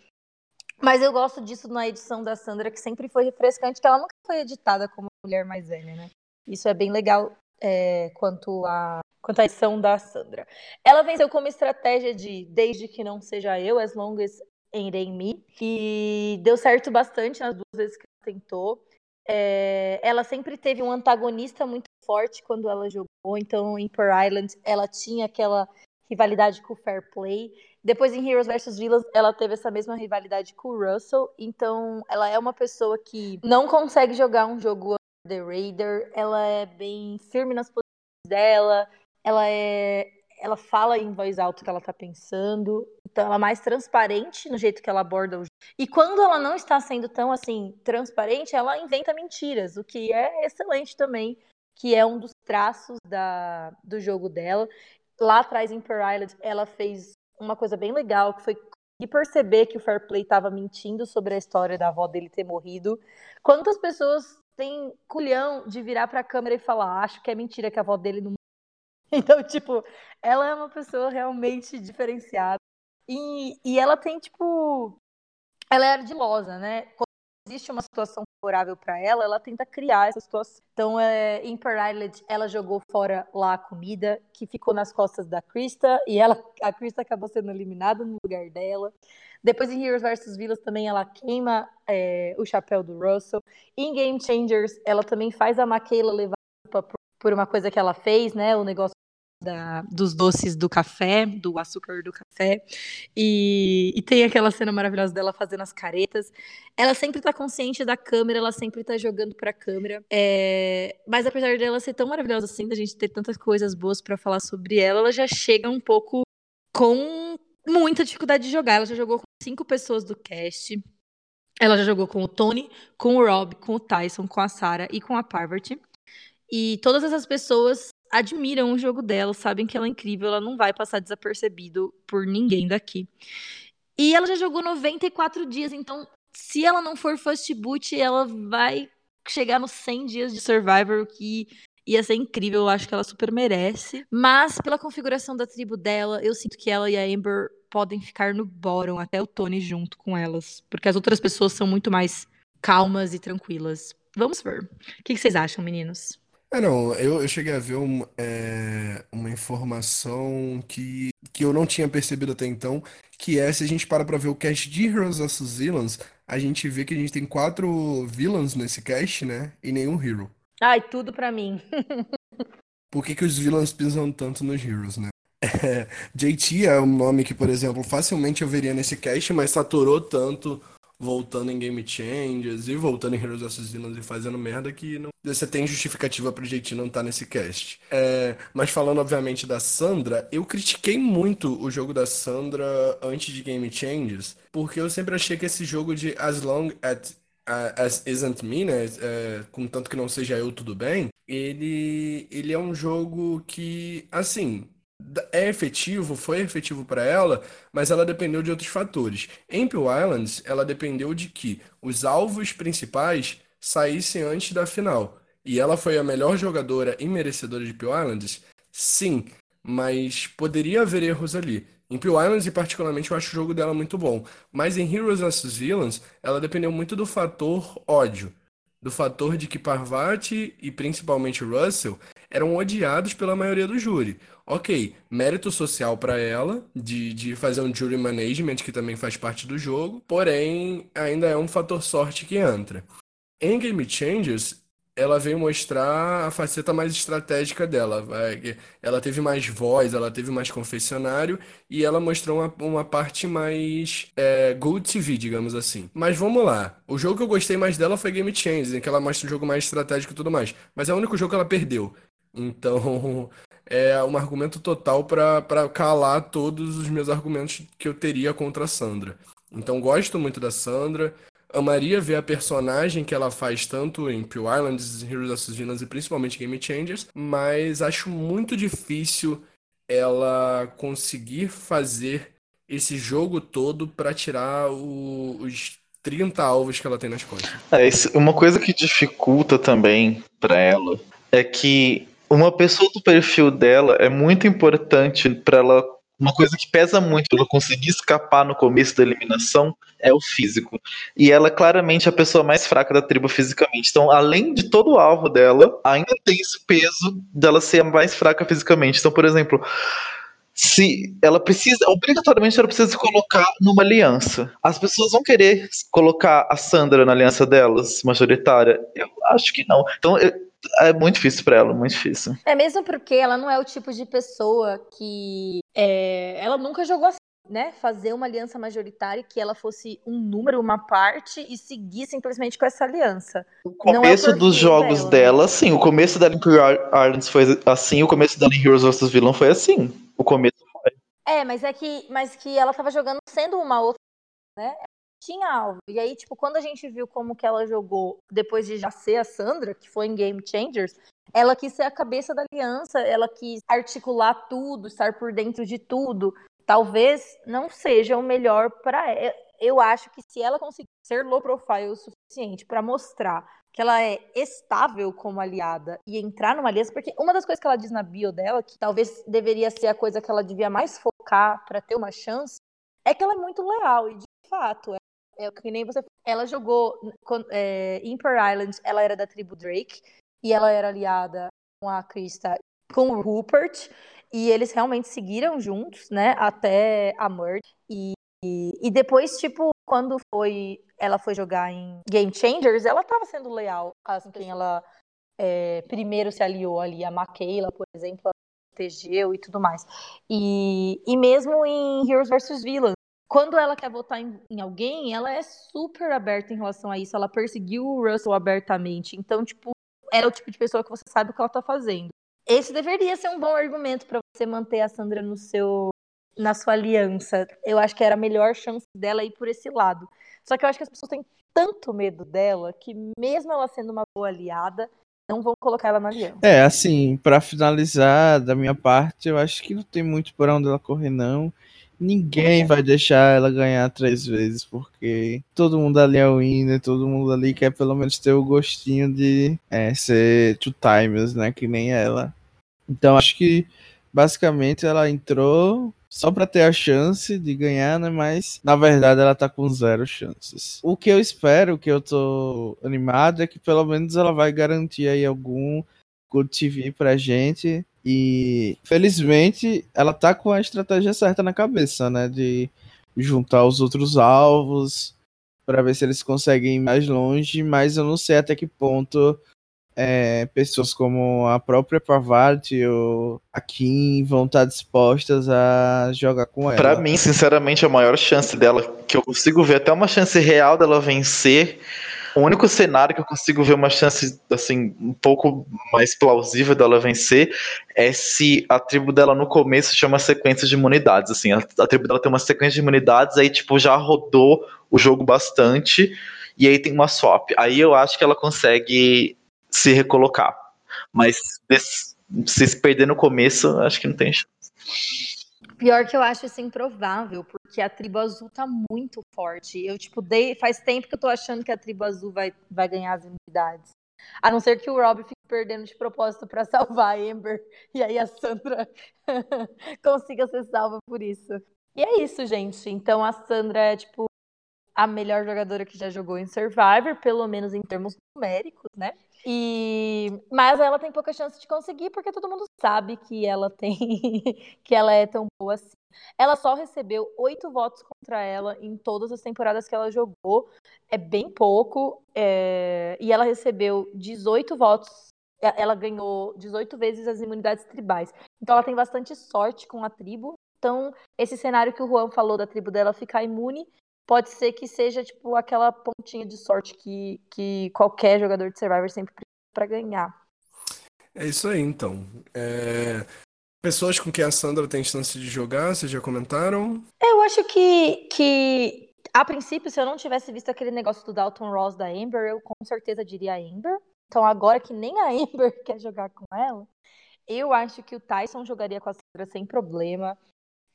Mas eu gosto disso na edição da Sandra, que sempre foi refrescante, que ela nunca foi editada como mulher mais velha, né? Isso é bem legal é, quanto a, quanto à edição da Sandra. Ela venceu como estratégia de desde que não seja eu, as longas em mim. E deu certo bastante nas duas vezes que ela tentou. É, ela sempre teve um antagonista muito forte quando ela jogou, então em Pearl Island ela tinha aquela rivalidade com o Fair Play, depois em Heroes vs Villains ela teve essa mesma rivalidade com o Russell, então ela é uma pessoa que não consegue jogar um jogo The Raider, ela é bem firme nas posições dela, ela, é, ela fala em voz alta o que ela tá pensando, então ela é mais transparente no jeito que ela aborda o jogo. E quando ela não está sendo tão, assim, transparente, ela inventa mentiras, o que é excelente também, que é um dos traços da, do jogo dela. Lá atrás, em Pearl Island, ela fez uma coisa bem legal, que foi perceber que o Fair Play estava mentindo sobre a história da avó dele ter morrido. Quantas pessoas têm culhão de virar para a câmera e falar, acho que é mentira que a avó dele não morreu? Então, tipo, ela é uma pessoa realmente diferenciada. E, e ela tem, tipo... Ela é ardilosa, né? Quando existe uma situação favorável para ela, ela tenta criar essa situação. Então, é, em Pearl Island, ela jogou fora lá a comida, que ficou nas costas da Krista, e ela, a Krista acabou sendo eliminada no lugar dela. Depois, em Heroes vs Villains, também ela queima é, o chapéu do Russell. Em Game Changers, ela também faz a Michaela levar a culpa por, por uma coisa que ela fez, né? O negócio Da, dos doces do café, do açúcar do café, e, e tem aquela cena maravilhosa dela fazendo as caretas. Ela sempre tá consciente da câmera, ela sempre tá jogando pra câmera, é, mas apesar dela ser tão maravilhosa assim, da gente ter tantas coisas boas pra falar sobre ela, ela já chega um pouco com muita dificuldade de jogar. Ela já jogou com cinco pessoas do cast, ela já jogou com o Tony, com o Rob, com o Tyson, com a Sarah e com a Parvati, e todas essas pessoas admiram o jogo dela, sabem que ela é incrível, ela não vai passar desapercebido por ninguém daqui. E ela já jogou noventa e quatro dias, então se ela não for first boot, ela vai chegar nos cem dias de Survivor, o que ia ser incrível, eu acho que ela super merece. Mas pela configuração da tribo dela, eu sinto que ela e a Amber podem ficar no bottom, até o Tony junto com elas, porque as outras pessoas são muito mais calmas e tranquilas. Vamos ver. O que vocês acham, meninos? É, não, eu, eu cheguei a ver um, é, uma informação que, que eu não tinha percebido até então, que é, se a gente para pra ver o cast de Heroes vs Villains, a gente vê que a gente tem quatro villains nesse cast, né? E nenhum hero. Ai, tudo pra mim. Por que que os villains pisam tanto nos heroes, né? É, J T é um nome que, por exemplo, facilmente eu veria nesse cast, mas saturou tanto voltando em Game Changers e voltando em Heroes vs Villains e fazendo merda que não... você tem justificativa pro J T não estar nesse cast. É, mas falando, obviamente, da Sandra, eu critiquei muito o jogo da Sandra antes de Game Changers, porque eu sempre achei que esse jogo de As Long As, as Isn't Me, né, é, contanto que não seja eu, tudo bem, ele, ele é um jogo que, assim... é efetivo, foi efetivo para ela, mas ela dependeu de outros fatores. Em Pearl Islands, ela dependeu de que os alvos principais saíssem antes da final. E ela foi a melhor jogadora e merecedora de Pearl Islands? Sim, mas poderia haver erros ali. Em Pearl Islands, e particularmente, eu acho o jogo dela muito bom. Mas em Heroes vs Villains, ela dependeu muito do fator ódio. Do fator de que Parvati e principalmente Russell eram odiados pela maioria do júri. Ok, mérito social para ela, de, de fazer um jury management, que também faz parte do jogo, porém, ainda é um fator sorte que entra. Em Game Changers, ela veio mostrar a faceta mais estratégica dela. Ela teve mais voz, ela teve mais confessionário, e ela mostrou uma, uma parte mais é, Gold T V, digamos assim. Mas vamos lá. O jogo que eu gostei mais dela foi Game Changers, em que ela mostra um jogo mais estratégico e tudo mais. Mas é o único jogo que ela perdeu. Então... é um argumento total para calar todos os meus argumentos que eu teria contra a Sandra. Então, gosto muito da Sandra. Amaria ver a personagem que ela faz tanto em Pearl Islands, Heroes vs Villains e principalmente Game Changers. Mas acho muito difícil ela conseguir fazer esse jogo todo para tirar o, os trinta alvos que ela tem nas costas. É, uma coisa que dificulta também para ela é que uma pessoa do perfil dela é muito importante para ela. Uma coisa que pesa muito para ela conseguir escapar no começo da eliminação é o físico. E ela é claramente a pessoa mais fraca da tribo fisicamente. Então, além de todo o alvo dela, ainda tem esse peso dela ser a mais fraca fisicamente. Então, por exemplo, se ela precisa, obrigatoriamente ela precisa se colocar numa aliança. As pessoas vão querer colocar a Sandra na aliança delas, majoritária? Eu acho que não. Então, eu, é muito difícil pra ela, muito difícil. É mesmo porque ela não é o tipo de pessoa que... é, ela nunca jogou assim, né? Fazer uma aliança majoritária que ela fosse um número, uma parte, e seguir simplesmente com essa aliança. O começo é dos jogos dela, dela, sim. O começo dela em Pearl Islands foi assim, o começo dela em Heroes vs Villains foi assim. O começo foi. É, mas é que, mas que ela tava jogando sendo uma outra, né? Tinha alvo. E aí, tipo, quando a gente viu como que ela jogou depois de já ser a Sandra, que foi em Game Changers, ela quis ser a cabeça da aliança, ela quis articular tudo, estar por dentro de tudo. Talvez não seja o melhor para ela. Eu acho que se ela conseguir ser low profile o suficiente para mostrar que ela é estável como aliada e entrar numa aliança, porque uma das coisas que ela diz na bio dela, que talvez deveria ser a coisa que ela devia mais focar para ter uma chance, é que ela é muito leal e, de fato, é É, que nem você... ela jogou é, em Pearl Island, ela era da tribo Drake, e ela era aliada com a Krista, com o Rupert, e eles realmente seguiram juntos, né, até a merge. E, e, e depois, tipo, quando foi, ela foi jogar em Game Changers, ela tava sendo leal, assim, quem ela é, primeiro se aliou ali, a Makeila, por exemplo, ela protegeu e tudo mais. E, e mesmo em Heroes vs Villains, quando ela quer votar em, em alguém, ela é super aberta em relação a isso. Ela perseguiu o Russell abertamente. Então, tipo, é o tipo de pessoa que você sabe o que ela tá fazendo. Esse deveria ser um bom argumento pra você manter a Sandra no seu, na sua aliança. Eu acho que era a melhor chance dela ir por esse lado. Só que eu acho que as pessoas têm tanto medo dela que mesmo ela sendo uma boa aliada, não vão colocar ela na aliança. É, assim, pra finalizar da minha parte, eu acho que não tem muito por onde ela correr, não. Ninguém vai deixar ela ganhar três vezes, porque todo mundo ali é winner, todo mundo ali quer pelo menos ter o gostinho de é, ser two-timers, né, que nem ela. Então acho que basicamente ela entrou só pra ter a chance de ganhar, né, mas na verdade ela tá com zero chances. O que eu espero, o que eu tô animado, é que pelo menos ela vai garantir aí algum Good T V pra gente. E felizmente ela tá com a estratégia certa na cabeça, né? De juntar os outros alvos pra ver se eles conseguem ir mais longe, mas eu não sei até que ponto é, pessoas como a própria Parvati ou a Kim vão estar dispostas a jogar com ela. Pra mim, sinceramente, a maior chance dela, que eu consigo ver até uma chance real dela vencer, o único cenário que eu consigo ver uma chance assim, um pouco mais plausível dela vencer é se a tribo dela no começo tinha uma sequência de imunidades. Assim, a, a tribo dela tem uma sequência de imunidades, aí tipo, já rodou o jogo bastante, e aí tem uma swap. Aí eu acho que ela consegue se recolocar. Mas se, se, se perder no começo, acho que não tem chance. Pior que eu acho isso improvável, porque a tribo azul tá muito forte. Eu, tipo, dei, faz tempo que eu tô achando que a tribo azul vai, vai ganhar as imunidades. A não ser que o Rob fique perdendo de propósito pra salvar a Amber, e aí a Sandra consiga ser salva por isso. E é isso, gente. Então a Sandra é, tipo, a melhor jogadora que já jogou em Survivor, pelo menos em termos numéricos, né? E... mas ela tem pouca chance de conseguir, porque todo mundo sabe que ela tem que ela é tão boa assim. Ela só recebeu oito votos contra ela em todas as temporadas que ela jogou. É bem pouco. É... E ela recebeu dezoito votos. Ela ganhou dezoito vezes as imunidades tribais. Então ela tem bastante sorte com a tribo. Então esse cenário que o Juan falou da tribo dela ficar imune pode ser que seja, tipo, aquela pontinha de sorte que, que qualquer jogador de Survivor sempre precisa pra ganhar. É isso aí, então. É... pessoas com quem a Sandra tem chance de jogar, vocês já comentaram? Eu acho que, que, a princípio, se eu não tivesse visto aquele negócio do Dalton Ross da Amber, eu com certeza diria Amber. Então, agora que nem a Amber quer jogar com ela, eu acho que o Tyson jogaria com a Sandra sem problema.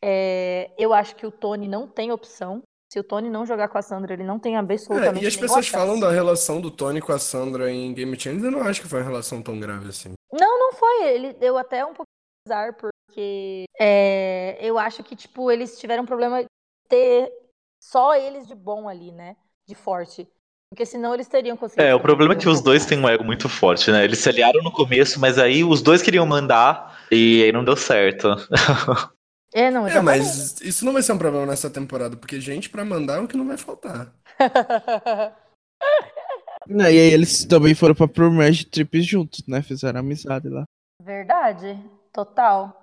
É... Eu acho que o Tony não tem opção. Se o Tony não jogar com a Sandra, ele não tem absolutamente... É, e as pessoas falam da relação do Tony com a Sandra em Game Changers, eu não acho que foi uma relação tão grave assim. Não, não foi. Ele deu até um pouco de azar, porque é, eu acho que, tipo, eles tiveram um problema de ter só eles de bom ali, né? De forte. Porque senão eles teriam conseguido... É, o problema é que os dois têm um ego muito forte, né? Eles se aliaram no começo, mas aí os dois queriam mandar e aí não deu certo. É, não, é, mas isso não vai ser um problema nessa temporada, porque gente pra mandar é o que não vai faltar. E aí eles também foram pra Promage Trip juntos, né? Fizeram amizade lá. Verdade, total.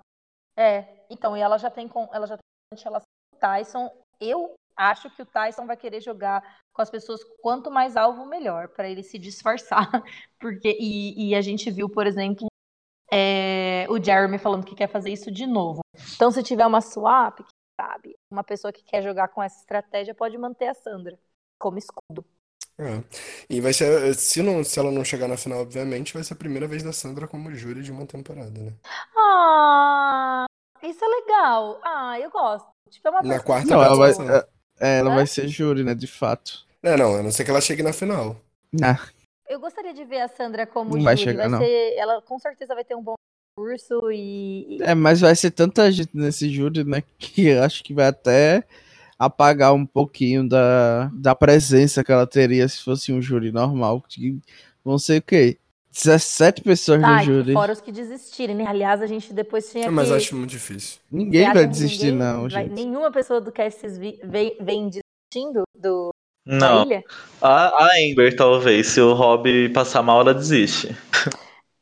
É, então, e ela já tem com ela já tem relação com o Tyson. Eu acho que o Tyson vai querer jogar com as pessoas quanto mais alvo, melhor, pra ele se disfarçar. Porque, e, e a gente viu, por exemplo, É, o Jeremy falando que quer fazer isso de novo. Então, se tiver uma swap, quem sabe, uma pessoa que quer jogar com essa estratégia pode manter a Sandra como escudo. É. E vai ser, se, não, se ela não chegar na final, obviamente, vai ser a primeira vez da Sandra como júri de uma temporada, né? Ah, isso é legal. Ah, eu gosto. Tipo, é uma na quarta, não, ela, vai, é, ela é? vai ser júri, né? De fato. É, não, a não ser que ela chegue na final. Não. Eu gostaria de ver a Sandra como vai júri, chegar, vai ser, ela com certeza vai ter um bom curso e... É, mas vai ser tanta gente nesse júri, né, que eu acho que vai até apagar um pouquinho da, da presença que ela teria se fosse um júri normal, que vão ser o quê? dezessete pessoas tá, no júri. Fora os que desistirem, né, aliás, a gente depois tinha que... Mas acho muito difícil. Ninguém vai desistir, ninguém, não, vai, gente. Nenhuma pessoa do cast vem, vem desistindo do... Não, a, a Amber talvez, se o Rob passar mal, ela desiste.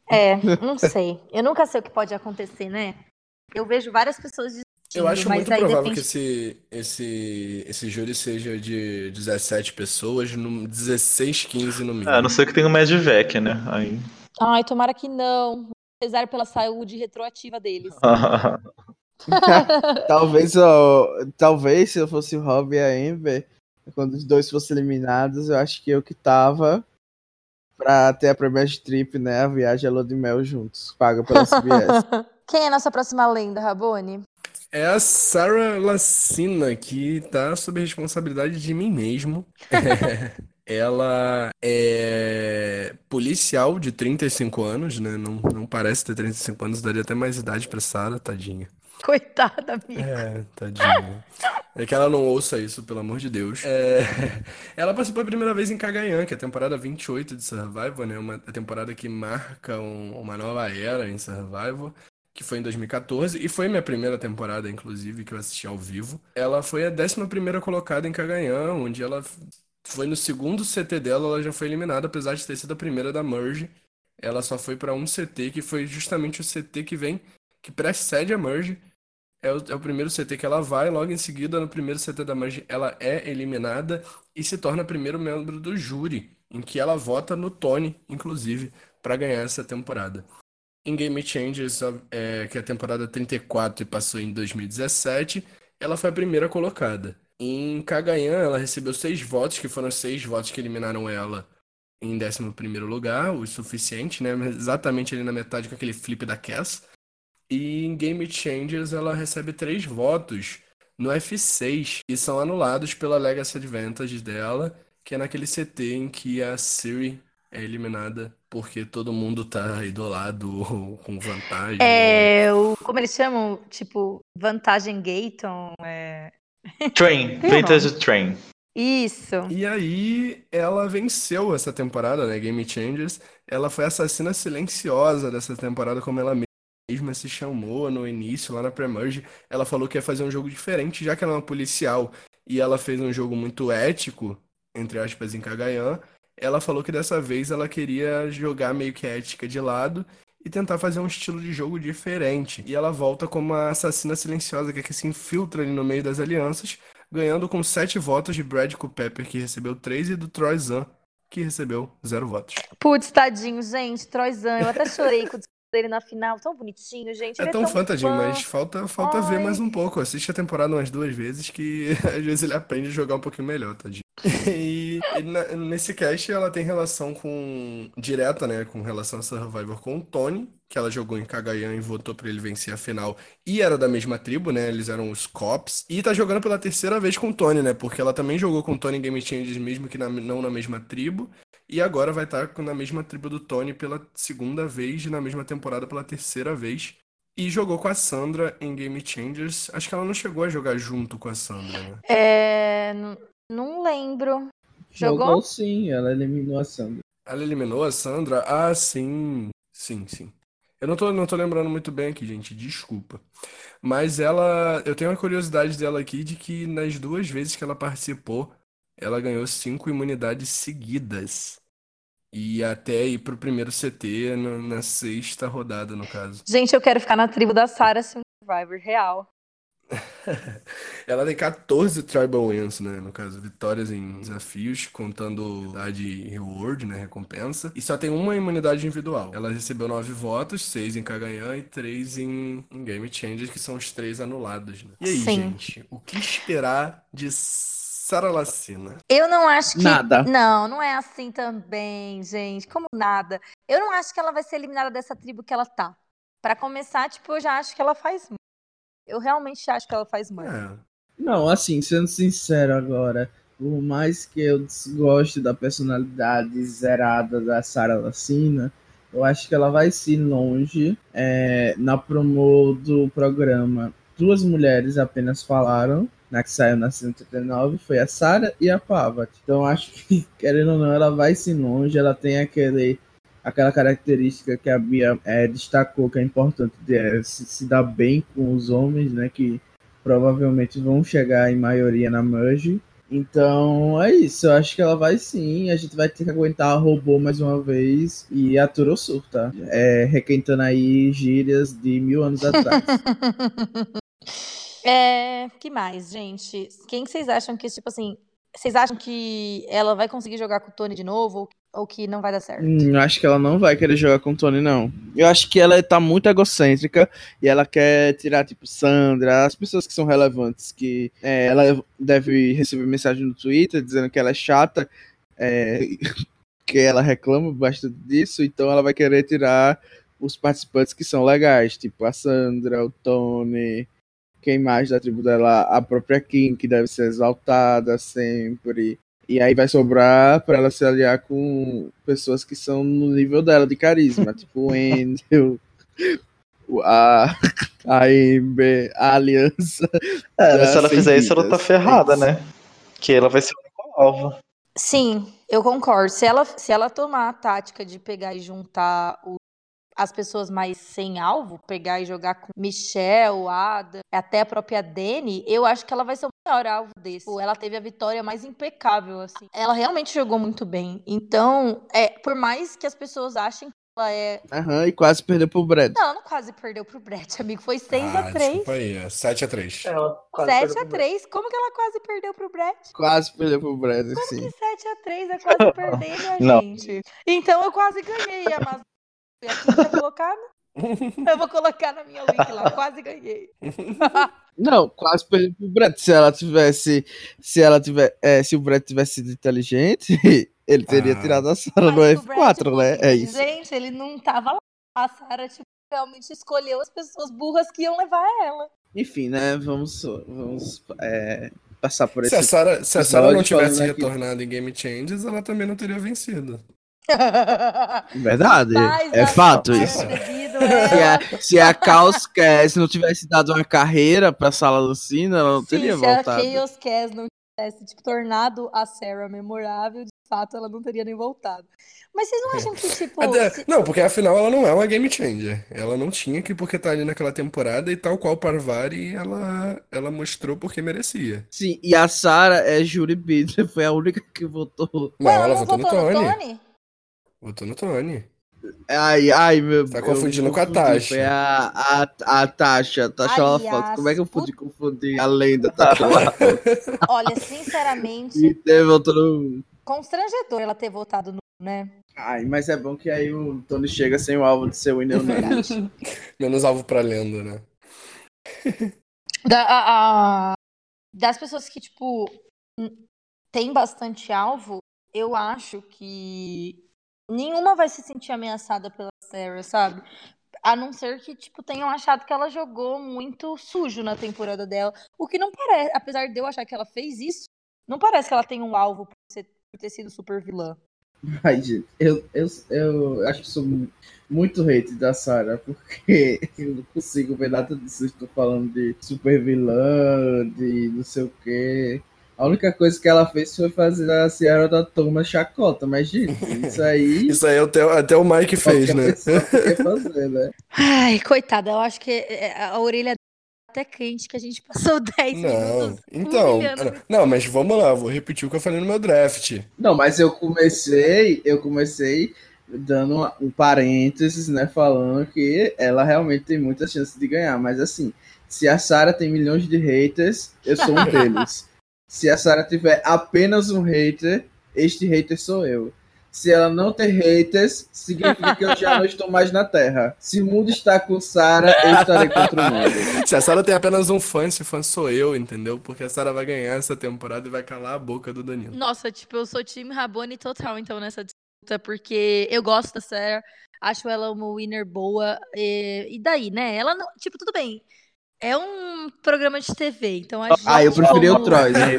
É, não sei. Eu nunca sei o que pode acontecer, né? Eu vejo várias pessoas desistindo. Eu acho muito provável depende... que esse, esse, esse júri seja de dezessete pessoas, no dezesseis, quinze no mínimo. Ah, não sei que tem o Medvec, né? Aí... Ai, tomara que não. Apesar pela saúde retroativa deles. talvez, ó, talvez se eu fosse o Rob e a Amber... Quando os dois fossem eliminados, eu acho que eu que tava pra ter a Promage Trip, né? A viagem a lua de mel juntos, paga pela C B S. Quem é a nossa próxima lenda, Rabone? É a Sarah Lacina, que tá sob responsabilidade de mim mesmo. Ela é policial de trinta e cinco anos, né? Não, não parece ter trinta e cinco anos, daria até mais idade pra Sarah, tadinha. Coitada, amiga. É, tadinha. É que ela não ouça isso, pelo amor de Deus. É... Ela participou a primeira vez em Cagayan, que é a temporada vinte e oito de Survivor, né? Uma temporada que marca um, uma nova era em Survivor, que foi em dois mil e quatorze, e foi minha primeira temporada, inclusive, que eu assisti ao vivo. Ela foi a décima primeira colocada em Cagayan, onde ela foi no segundo C T dela, ela já foi eliminada, apesar de ter sido a primeira da Merge. Ela só foi para um C T, que foi justamente o C T que vem, que precede a Merge. É o, é o primeiro C T que ela vai, logo em seguida, no primeiro C T da Merge, ela é eliminada e se torna primeiro membro do júri, em que ela vota no Tony, inclusive, para ganhar essa temporada. Em Game Changers, é, que é a temporada trinta e quatro e passou em dois mil e dezessete, ela foi a primeira colocada. Em Cagayan, ela recebeu seis votos, que foram seis votos que eliminaram ela em décimo primeiro lugar, o suficiente, né? Exatamente ali na metade com aquele flip da Cass. E em Game Changers ela recebe três votos no F seis, que são anulados pela Legacy Advantage dela, que é naquele C T em que a Siri é eliminada porque todo mundo tá idolado ou com vantagem. É, né? O, como eles chamam? Tipo, vantagem Gaton? É... Train, Vantage Train. Isso. E aí ela venceu essa temporada, né, Game Changers. Ela foi a assassina silenciosa dessa temporada, como ela mesma. mesma se chamou no início, lá na Pre-Merge. Ela falou que ia fazer um jogo diferente, já que ela é uma policial e ela fez um jogo muito ético, entre aspas, em Cagayan. Ela falou que dessa vez ela queria jogar meio que a ética de lado e tentar fazer um estilo de jogo diferente. E ela volta como a assassina silenciosa, que é que se infiltra ali no meio das alianças, ganhando com sete votos de Brad Culpepper, que recebeu três, e do Troyzan, que recebeu zero votos. Putz, tadinho, gente, Troyzan, eu até chorei com dele na final, tão bonitinho, gente. É, é tão, tão fantasia, mas falta, falta ver mais um pouco. Assiste a temporada umas duas vezes que às vezes ele aprende a jogar um pouquinho melhor, tadinho. E, e na, nesse cast ela tem relação com... direta, né, com relação a Survivor com o Tony, que ela jogou em Cagayan e votou pra ele vencer a final. E era da mesma tribo, né, eles eram os Cops. E tá jogando pela terceira vez com o Tony, né, porque ela também jogou com o Tony em Game Changers, mesmo que na, não na mesma tribo. E agora vai estar na mesma tribo do Tony pela segunda vez e na mesma temporada pela terceira vez. E jogou com a Sandra em Game Changers. Acho que ela não chegou a jogar junto com a Sandra, né? É... N- não lembro. Jogou? Jogou sim, ela eliminou a Sandra. Ela eliminou a Sandra? Ah, sim. Sim, sim. Eu não tô, não tô lembrando muito bem aqui, gente. Desculpa. Mas ela... Eu tenho uma curiosidade dela aqui de que nas duas vezes que ela participou, ela ganhou cinco imunidades seguidas. E até ir pro primeiro C T no, na sexta rodada, no caso. Gente, eu quero ficar na tribo da Sarah Survivor, real. Ela tem quatorze tribal wins, né? No caso, vitórias em desafios, contando a de reward, né? Recompensa. E só tem uma imunidade individual. Ela recebeu nove votos, seis em Cagayan e três em, em Game Changers, que são os três anulados, né? E aí, sim, gente, o que esperar de Sarah Lacina? Eu não acho que... Nada. Não, não é assim também, gente. Como nada? Eu não acho que ela vai ser eliminada dessa tribo que ela tá. Pra começar, tipo, eu já acho que ela faz mal. Eu realmente acho que ela faz mal. É. Não, assim, sendo sincero agora, por mais que eu desgoste da personalidade zerada da Sarah Lacina, eu acho que ela vai se longe. É, na promo do programa, duas mulheres apenas falaram, na que saiu na cento e trinta e nove, foi a Sarah e a Parvati. Então acho que, querendo ou não, ela vai se longe, ela tem aquele, aquela característica que a Bia é, destacou, que é importante de, é, se, se dar bem com os homens, né, que provavelmente vão chegar em maioria na Merge. Então é isso, eu acho que ela vai sim, a gente vai ter que aguentar a robô mais uma vez e atura o surto, tá? É, requentando aí gírias de mil anos atrás. É, que mais, gente? Quem que vocês acham que, tipo assim, vocês acham que ela vai conseguir jogar com o Tony de novo ou, ou que não vai dar certo? Hum, eu acho que ela não vai querer jogar com o Tony, não. Eu acho que ela tá muito egocêntrica e ela quer tirar, tipo, Sandra, as pessoas que são relevantes, que é, ela deve receber mensagem no Twitter dizendo que ela é chata, é, que ela reclama bastante disso, então ela vai querer tirar os participantes que são legais, tipo a Sandra, o Tony... Quem mais da tribo dela? A própria Kim, que deve ser exaltada sempre. E aí vai sobrar pra ela se aliar com pessoas que são no nível dela de carisma. Tipo o Wendell, o a, a, Amber, a aliança. É, se ela fizer isso, ela tá ferrada, né? Que ela vai ser uma alvo. Sim, eu concordo. Se ela, se ela tomar a tática de pegar e juntar o, as pessoas mais sem alvo, pegar e jogar com Michelle, Ada, até a própria Dani, eu acho que ela vai ser o maior alvo desse. Ela teve a vitória mais impecável, assim. Ela realmente jogou muito bem. Então, é, por mais que as pessoas achem que ela é... Aham, uhum, e quase perdeu pro Brett. Não, não quase perdeu pro Brett, amigo. Foi seis a três. Ah, desculpa aí, é sete a três. sete a três? Como que ela quase perdeu pro Brett? Quase perdeu pro Brett, Como sim. Como que sete a três é quase perdendo a não. gente? Então eu quase ganhei a Amazônia. Colocar, eu vou colocar na minha wiki lá, quase ganhei. Não, quase perdi pro Brett. Se ela tivesse, se ela tiver, é, se o Brett tivesse sido inteligente, ele teria ah. tirado a Sarah no F quatro, tipo, né? É isso. Gente, ele não tava lá. A Sarah tipo, realmente escolheu as pessoas burras que iam levar ela. Enfim, né? Vamos, vamos é, passar por isso. Se a Sarah, se a Sarah não tivesse retornado aqui em Game Changes, ela também não teria vencido. Verdade, mas é fato isso. É. Se a Chaos Cast não tivesse dado uma carreira pra Sarah Lacina, ela não Sim, teria se voltado. Se a Chaos Cast não tivesse tipo, tornado a Sarah memorável, de fato ela não teria nem voltado. Mas vocês não acham que tipo... É. Se... Não, porque afinal ela não é uma Game Changer. Ela não tinha que porque tá ali naquela temporada e tal qual Parvati, ela, ela mostrou porque merecia. Sim, e a Sarah é Júri Bidra, foi a única que votou. Não, ela, ela votou, votou no Tony. No Tony? Votou no Tony. Ai, ai, meu... Tá confundindo eu, eu, eu, eu, eu, eu, eu, com a Tasha. Foi a, a, a Tasha. A Tasha ela falou, como é que eu pude confundir a lenda Tasha? Olha, sinceramente... No... Constrangedor ela ter votado no, né? Ai, mas é bom que aí o Tony chega sem o alvo de ser o Wendell. Menos alvo pra lenda, né? Da, a, a... Das pessoas que, tipo, tem bastante alvo, eu acho que... Nenhuma vai se sentir ameaçada pela Sarah, sabe? A não ser que, tipo, tenham achado que ela jogou muito sujo na temporada dela. O que não parece, apesar de eu achar que ela fez isso, não parece que ela tem um alvo por, ser, por ter sido super vilã. Ai, gente, eu, eu, eu acho que sou muito, muito hate da Sarah, porque eu não consigo ver nada disso. Estou falando de super vilã, de não sei o quê... A única coisa que ela fez foi fazer a Sierra da Toma chacota, mas gente, isso aí... isso aí até, até o Mike fez, né? Fazer, né? Ai, coitada, eu acho que a orelha é até quente que a gente passou dez não. minutos. Então, não, mas vamos lá, vou repetir o que eu falei no meu draft. Não, mas eu comecei, eu comecei dando um parênteses, né, falando que ela realmente tem muita chance de ganhar, mas assim, se a Sarah tem milhões de haters, eu sou um deles. Se a Sarah tiver apenas um hater, este hater sou eu. Se ela não ter haters, significa que eu já não estou mais na Terra. Se o mundo está com Sarah, eu estarei contra o mundo. Se a Sarah tem apenas um fã, esse fã sou eu, entendeu? Porque a Sarah vai ganhar essa temporada e vai calar a boca do Danilo. Nossa, tipo, eu sou time Rabone total, então, nessa disputa, porque eu gosto da Sarah, acho ela uma winner boa, e, e daí, né? Ela não... Tipo, tudo bem. É um programa de T V, então a gente... Ah, eu preferi o Troyzan.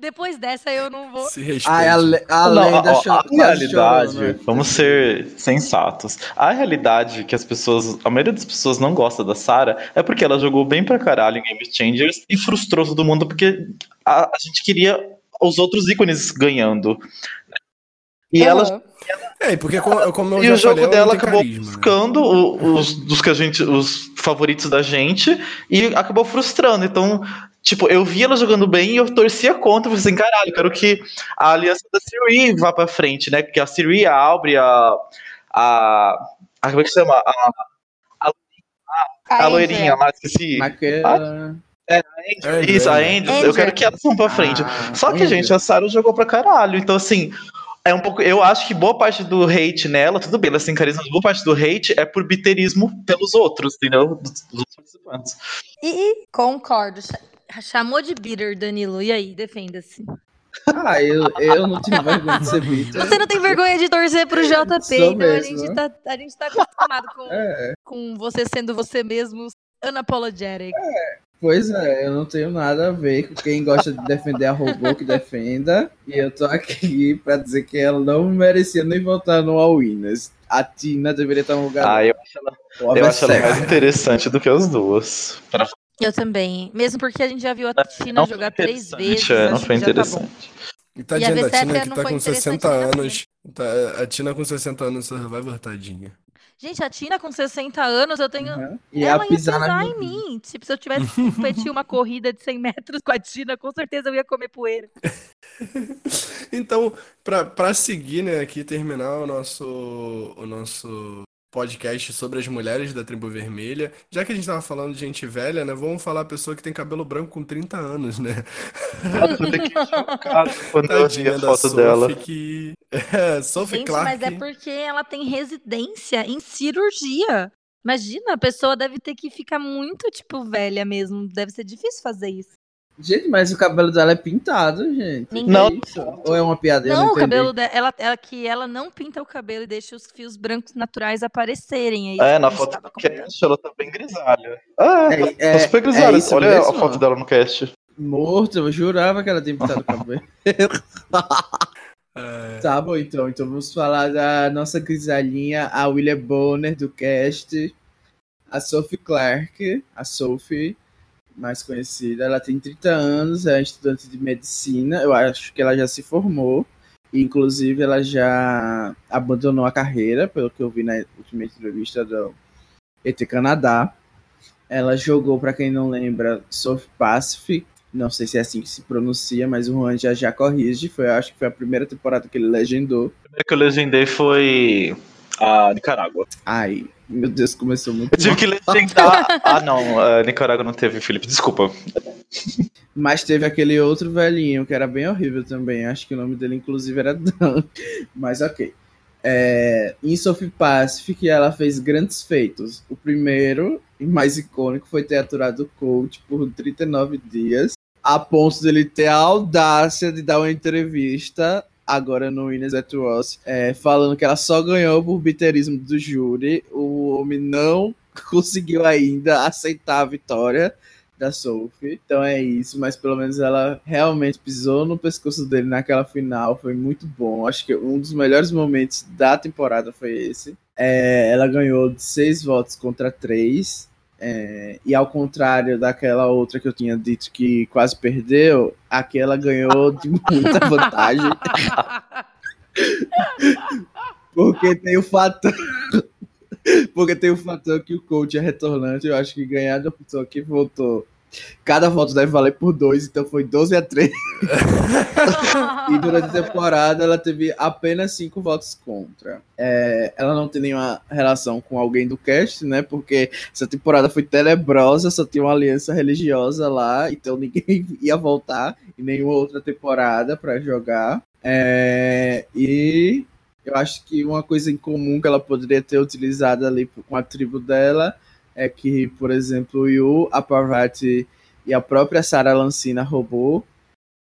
Depois dessa eu não vou... Se respeita. Ai, a le... a não, lenda ó, chora, a realidade, chora, né? Vamos ser sensatos. A realidade que as pessoas, a maioria das pessoas não gosta da Sarah é porque ela jogou bem pra caralho em Game Changers e frustrou todo mundo porque a, a gente queria os outros ícones ganhando. E uhum. ela... É, porque como, como eu e já o jogo falei, dela acabou carisma, buscando né? os, os, que a gente, os favoritos da gente e acabou frustrando. Então, tipo, eu vi ela jogando bem e eu torcia contra. Eu falei assim, caralho, quero que a aliança da Siri vá pra frente, né? Que a Siri, a Aubrey, a, a... a como é que se chama? A, a, a, a loirinha lá, esqueci. Maqueira... É, a Angel, isso, a Angel. Eu quero que elas vão pra frente. Ah, Só que, Angel. gente, a Sarah jogou pra caralho. Então, assim... É um pouco, eu acho que boa parte do hate nela, tudo bem, ela tem carisma, mas boa parte do hate é por biterismo pelos outros, entendeu? Dos, dos participantes. E, e concordo. Chamou de bitter, Danilo. E aí, defenda-se. Ah, eu, eu não tenho vergonha de ser bitter. Você não tem vergonha de torcer pro J P, então mesmo, a, gente tá, a gente tá acostumado com, é. com você sendo você mesmo, unapologetic. É. Pois é, eu não tenho nada a ver com quem gosta de defender a robô que defenda. E eu tô aqui pra dizer que ela não merecia nem voltar no All Winners. a Tina deveria estar no lugar. Ah, eu acho ela, eu acho ela mais interessante do que as duas. Eu também. Mesmo porque a gente já viu a Tina não jogar três vezes. É, não foi interessante. E tadinha da Tina que tá com sessenta anos. Tá, a Tina com sessenta anos, Survivor, tadinha. Gente, a Tina com sessenta anos, eu tenho... Uhum. E ela ia pisar, pisar em mim. Tipo, se eu tivesse que competir uma corrida de cem metros com a Tina, com certeza eu ia comer poeira. Então, pra, pra seguir, né, aqui, terminar o nosso, o nosso podcast sobre as mulheres da Tribo Vermelha, já que a gente tava falando de gente velha, né, vamos falar a pessoa que tem cabelo branco com trinta anos, né? Eu fiquei chocado quando eu vi a foto Sophie dela. Que... É, Sophie gente, Clarke. Mas é porque ela tem residência em cirurgia. Imagina, a pessoa deve ter que ficar muito, tipo, velha mesmo. Deve ser difícil fazer isso. Gente, mas o cabelo dela é pintado, gente. Ninguém não. É ou é uma piada? Não, não o cabelo dela, ela, ela, que ela não pinta o cabelo e deixa os fios brancos naturais aparecerem. Aí é, na foto do cast ela tá bem grisalha. Ah, é, é, tá super grisalha. É isso, olha mesmo, a foto dela no cast. Morto, eu jurava que ela tinha pintado o cabelo. É. Tá bom, então. Então vamos falar da nossa grisalhinha, a William Bonner do cast, a Sophie Clarke, a Sophie... mais conhecida, ela tem trinta anos, é estudante de medicina, eu acho que ela já se formou, e inclusive ela já abandonou a carreira, pelo que eu vi na última entrevista do E T Canadá. Ela jogou, para quem não lembra, South Pacific, não sei se é assim que se pronuncia, mas o Juan já já corrige, foi, eu acho que foi a primeira temporada que ele legendou. A primeira que eu legendei foi... a Nicarágua. Ai, meu Deus, começou muito Eu tive mal. que legendar. Ah, não, a Nicarágua não teve, Felipe, desculpa. Mas teve aquele outro velhinho, que era bem horrível também. Acho que o nome dele, inclusive, era Dan. Mas ok. É, em Sophie Pacific, ela fez grandes feitos. O primeiro, e mais icônico, foi ter aturado o Coach por trinta e nove dias, a ponto dele ter a audácia de dar uma entrevista... agora no Winners at Ross, é, falando que ela só ganhou por biteirismo do júri, o homem não conseguiu ainda aceitar a vitória da Sophie, então é isso, mas pelo menos ela realmente pisou no pescoço dele naquela final, foi muito bom, acho que um dos melhores momentos da temporada foi esse, é, ela ganhou de seis votos contra três, é, e ao contrário daquela outra que eu tinha dito que quase perdeu, aquela ganhou de muita vantagem. Porque tem o fator porque tem o fator que o coach é retornante, eu acho que ganhar da pessoa que voltou, cada voto deve valer por dois, então foi doze a três. E durante a temporada ela teve apenas cinco votos contra. É, ela não tem nenhuma relação com alguém do cast, né? Porque essa temporada foi tenebrosa, só tinha uma aliança religiosa lá, então ninguém ia voltar em nenhuma outra temporada pra jogar. É, e eu acho que uma coisa em comum que ela poderia ter utilizado ali com a tribo dela é que, por exemplo, o Yu, a Parvati e a própria Sarah Lacina roubou.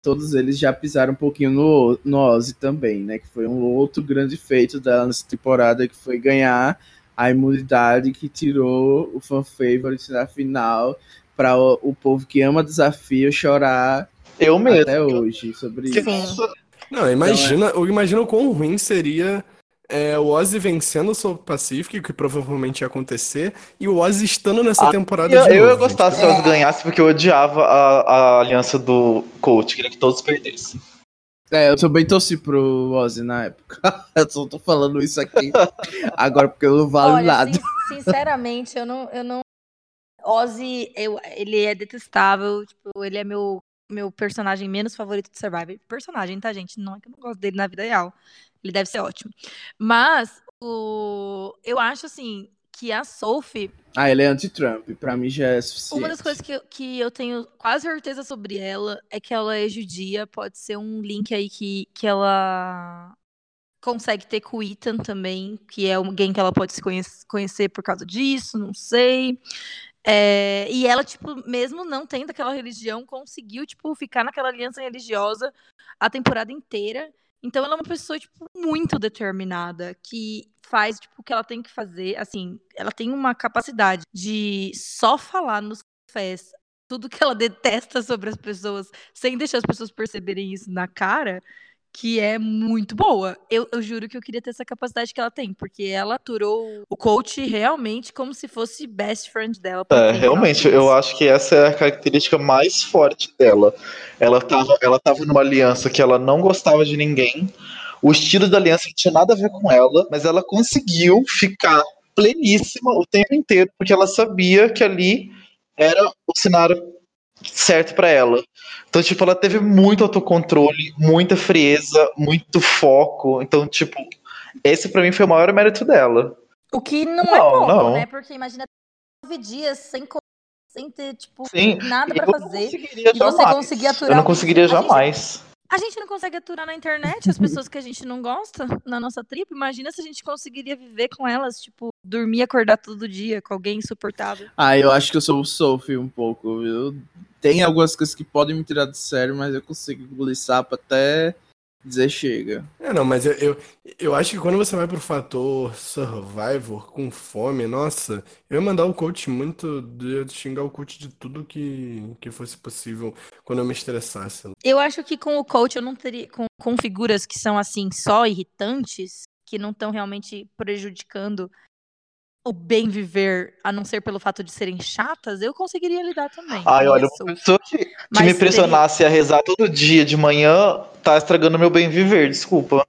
Todos eles já pisaram um pouquinho no, no Ozzy também, né? Que foi um outro grande feito dela nessa temporada, que foi ganhar a imunidade que tirou o fan favorite na final para o, o povo que ama desafio chorar eu mesmo até hoje sobre que isso. Bom. Não, imagina, então, é... imagina o quão ruim seria... É, o Ozzy vencendo o South Pacific, que provavelmente ia acontecer, e o Ozzy estando nessa ah, temporada eu, de novo. Eu ia gostar se o Ozzy ganhasse, porque eu odiava a, a aliança do coach, queria que todos perdessem. É, eu também torci pro Ozzy na época. Eu só tô falando isso aqui agora porque eu não valo Olha, nada. Sin- sinceramente, eu não... Eu não... Ozzy, eu, ele é detestável, tipo, ele é meu, meu personagem menos favorito de Survivor. Personagem, tá, gente? Não é que eu não gosto dele na vida real. Ele deve ser ótimo. Mas o... eu acho, assim, que a Sophie... Ah, ele é anti-Trump. Pra mim já é suficiente. Uma das coisas que eu, que eu tenho quase certeza sobre ela é que ela é judia. Pode ser um link aí que, que ela consegue ter com o Ethan também, que é alguém que ela pode se conhece, conhecer por causa disso, não sei. É... E ela, tipo, mesmo não tendo aquela religião, conseguiu, tipo, ficar naquela aliança religiosa a temporada inteira. Então, ela é uma pessoa, tipo, muito determinada, que faz, tipo, o que ela tem que fazer. Assim, ela tem uma capacidade de só falar nos cafés tudo que ela detesta sobre as pessoas, sem deixar as pessoas perceberem isso na cara, que é muito boa. Eu, eu juro que eu queria ter essa capacidade que ela tem, porque ela aturou o coach realmente como se fosse best friend dela. É, realmente, eu acho que essa é a característica mais forte dela. Ela tava, ela tava numa aliança que ela não gostava de ninguém, o estilo da aliança não tinha nada a ver com ela, mas ela conseguiu ficar pleníssima o tempo inteiro, porque ela sabia que ali era o cenário certo pra ela. Então, tipo, ela teve muito autocontrole, muita frieza, muito foco. Então, tipo, esse pra mim foi o maior mérito dela. O que não, não é pouco, não. né? Porque imagina nove dias sem, sem ter, tipo, Sim, nada pra fazer. E você conseguir aturar. Eu não conseguiria jamais. A gente não consegue aturar na internet as pessoas que a gente não gosta na nossa tribo. Imagina se a gente conseguiria viver com elas, tipo, dormir e acordar todo dia com alguém insuportável. Ah, eu acho que eu sou o Sophie um pouco, viu? Tem algumas coisas que podem me tirar do sério, mas eu consigo engolir sapo até dizer chega. É, não, mas eu, eu, eu acho que quando você vai pro fator Survivor com fome, nossa, eu ia mandar o coach muito, ia xingar o coach de tudo que, que fosse possível quando eu me estressasse. Eu acho que com o coach eu não teria, com, com figuras que são assim só irritantes, que não estão realmente prejudicando o bem viver, a não ser pelo fato de serem chatas, eu conseguiria lidar também. Ai, olha, uma pessoa que, que me impressionasse teria... a rezar todo dia de manhã tá estragando meu bem viver, desculpa.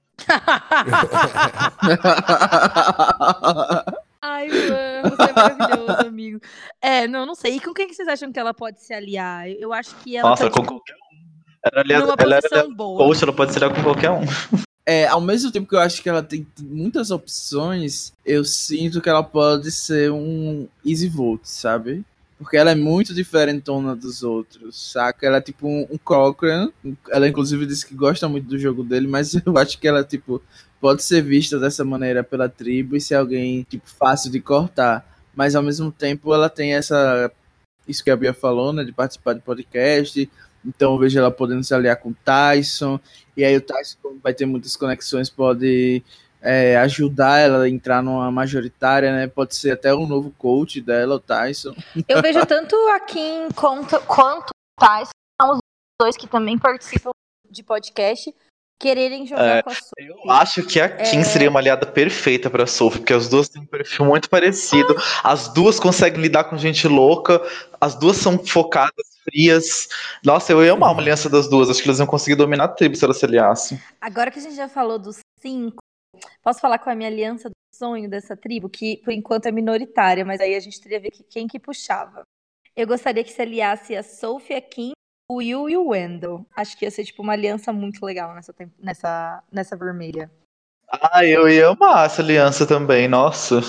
Ai, mano, você é maravilhoso, amigo. É, não, não sei. E com quem que vocês acham que ela pode se aliar? Eu acho que ela... Nossa, tá, tipo, com qualquer um. Ela, aliás, numa ela, posição ela, boa. Coach, ela pode se aliar com qualquer um. É, ao mesmo tempo que eu acho que ela tem muitas opções, eu sinto que ela pode ser um easy vote, sabe? Porque ela é muito diferentona dos outros, saca? Ela é tipo um, um Cochran, ela inclusive disse que gosta muito do jogo dele, mas eu acho que ela, tipo, pode ser vista dessa maneira pela tribo e ser alguém, tipo, fácil de cortar. Mas ao mesmo tempo ela tem essa, isso que a Bia falou, né, de participar de podcast. Então eu vejo ela podendo se aliar com o Tyson, e aí o Tyson, como vai ter muitas conexões, pode é, ajudar ela a entrar numa majoritária, né? Pode ser até um novo coach dela, o Tyson. Eu vejo tanto a Kim quanto, quanto o Tyson, são os dois que também participam de podcast, quererem jogar é, com a Sophie. Eu acho que a Kim é... seria uma aliada perfeita pra Sophie, porque as duas têm um perfil muito parecido, ah. as duas conseguem lidar com gente louca, as duas são focadas, frias. Nossa, eu ia amar uma aliança das duas, acho que elas iam conseguir dominar a tribo se elas se aliassem. Agora que a gente já falou dos cinco, posso falar com a minha aliança do sonho dessa tribo, que por enquanto é minoritária, mas aí a gente teria que ver quem que puxava. Eu gostaria que se aliasse a Sophie, a Kim, o Will e o Wendell. Acho que ia ser tipo uma aliança muito legal nessa, nessa, nessa vermelha. Ah, eu ia amar essa aliança também, nossa.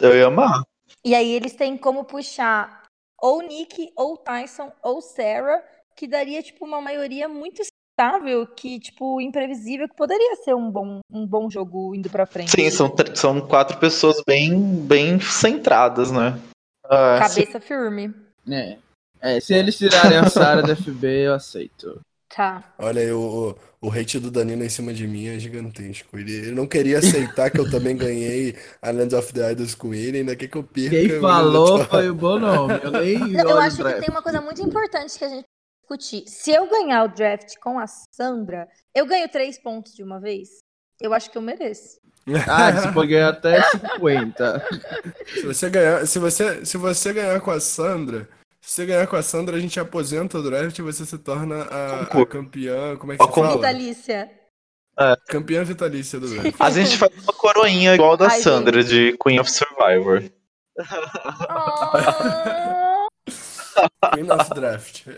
Eu ia amar. E aí eles têm como puxar ou Nick, ou Tyson, ou Sarah, que daria tipo uma maioria muito estável, que tipo imprevisível, que poderia ser um bom, um bom jogo indo pra frente. Sim, são, são quatro pessoas bem, bem centradas, né? Ah, Cabeça se... firme. É. É, se eles tirarem a Sarah da F B, eu aceito. Tá. Olha, o, o hate do Danilo em cima de mim é gigantesco. Ele, ele não queria aceitar que eu também ganhei a Land of the Idols com ele, ainda que eu perca. Quem falou eu... foi o Bonomi. Eu nem Eu acho que tem uma coisa muito importante que a gente tem que discutir. Se eu ganhar o draft com a Sandra, eu ganho três pontos de uma vez? Eu acho que eu mereço. Ah, você pode ganhar até cinquenta. Se você ganhar, se você, se você ganhar com a Sandra... Se você ganhar com a Sandra, a gente aposenta o draft e você se torna a, a campeã... Como é que a se fala? Vitalícia. É. Campeã vitalícia do draft. A gente faz uma coroinha igual a da Ai, Sandra, gente. De Queen of Survivor. Oh. Queen of Draft.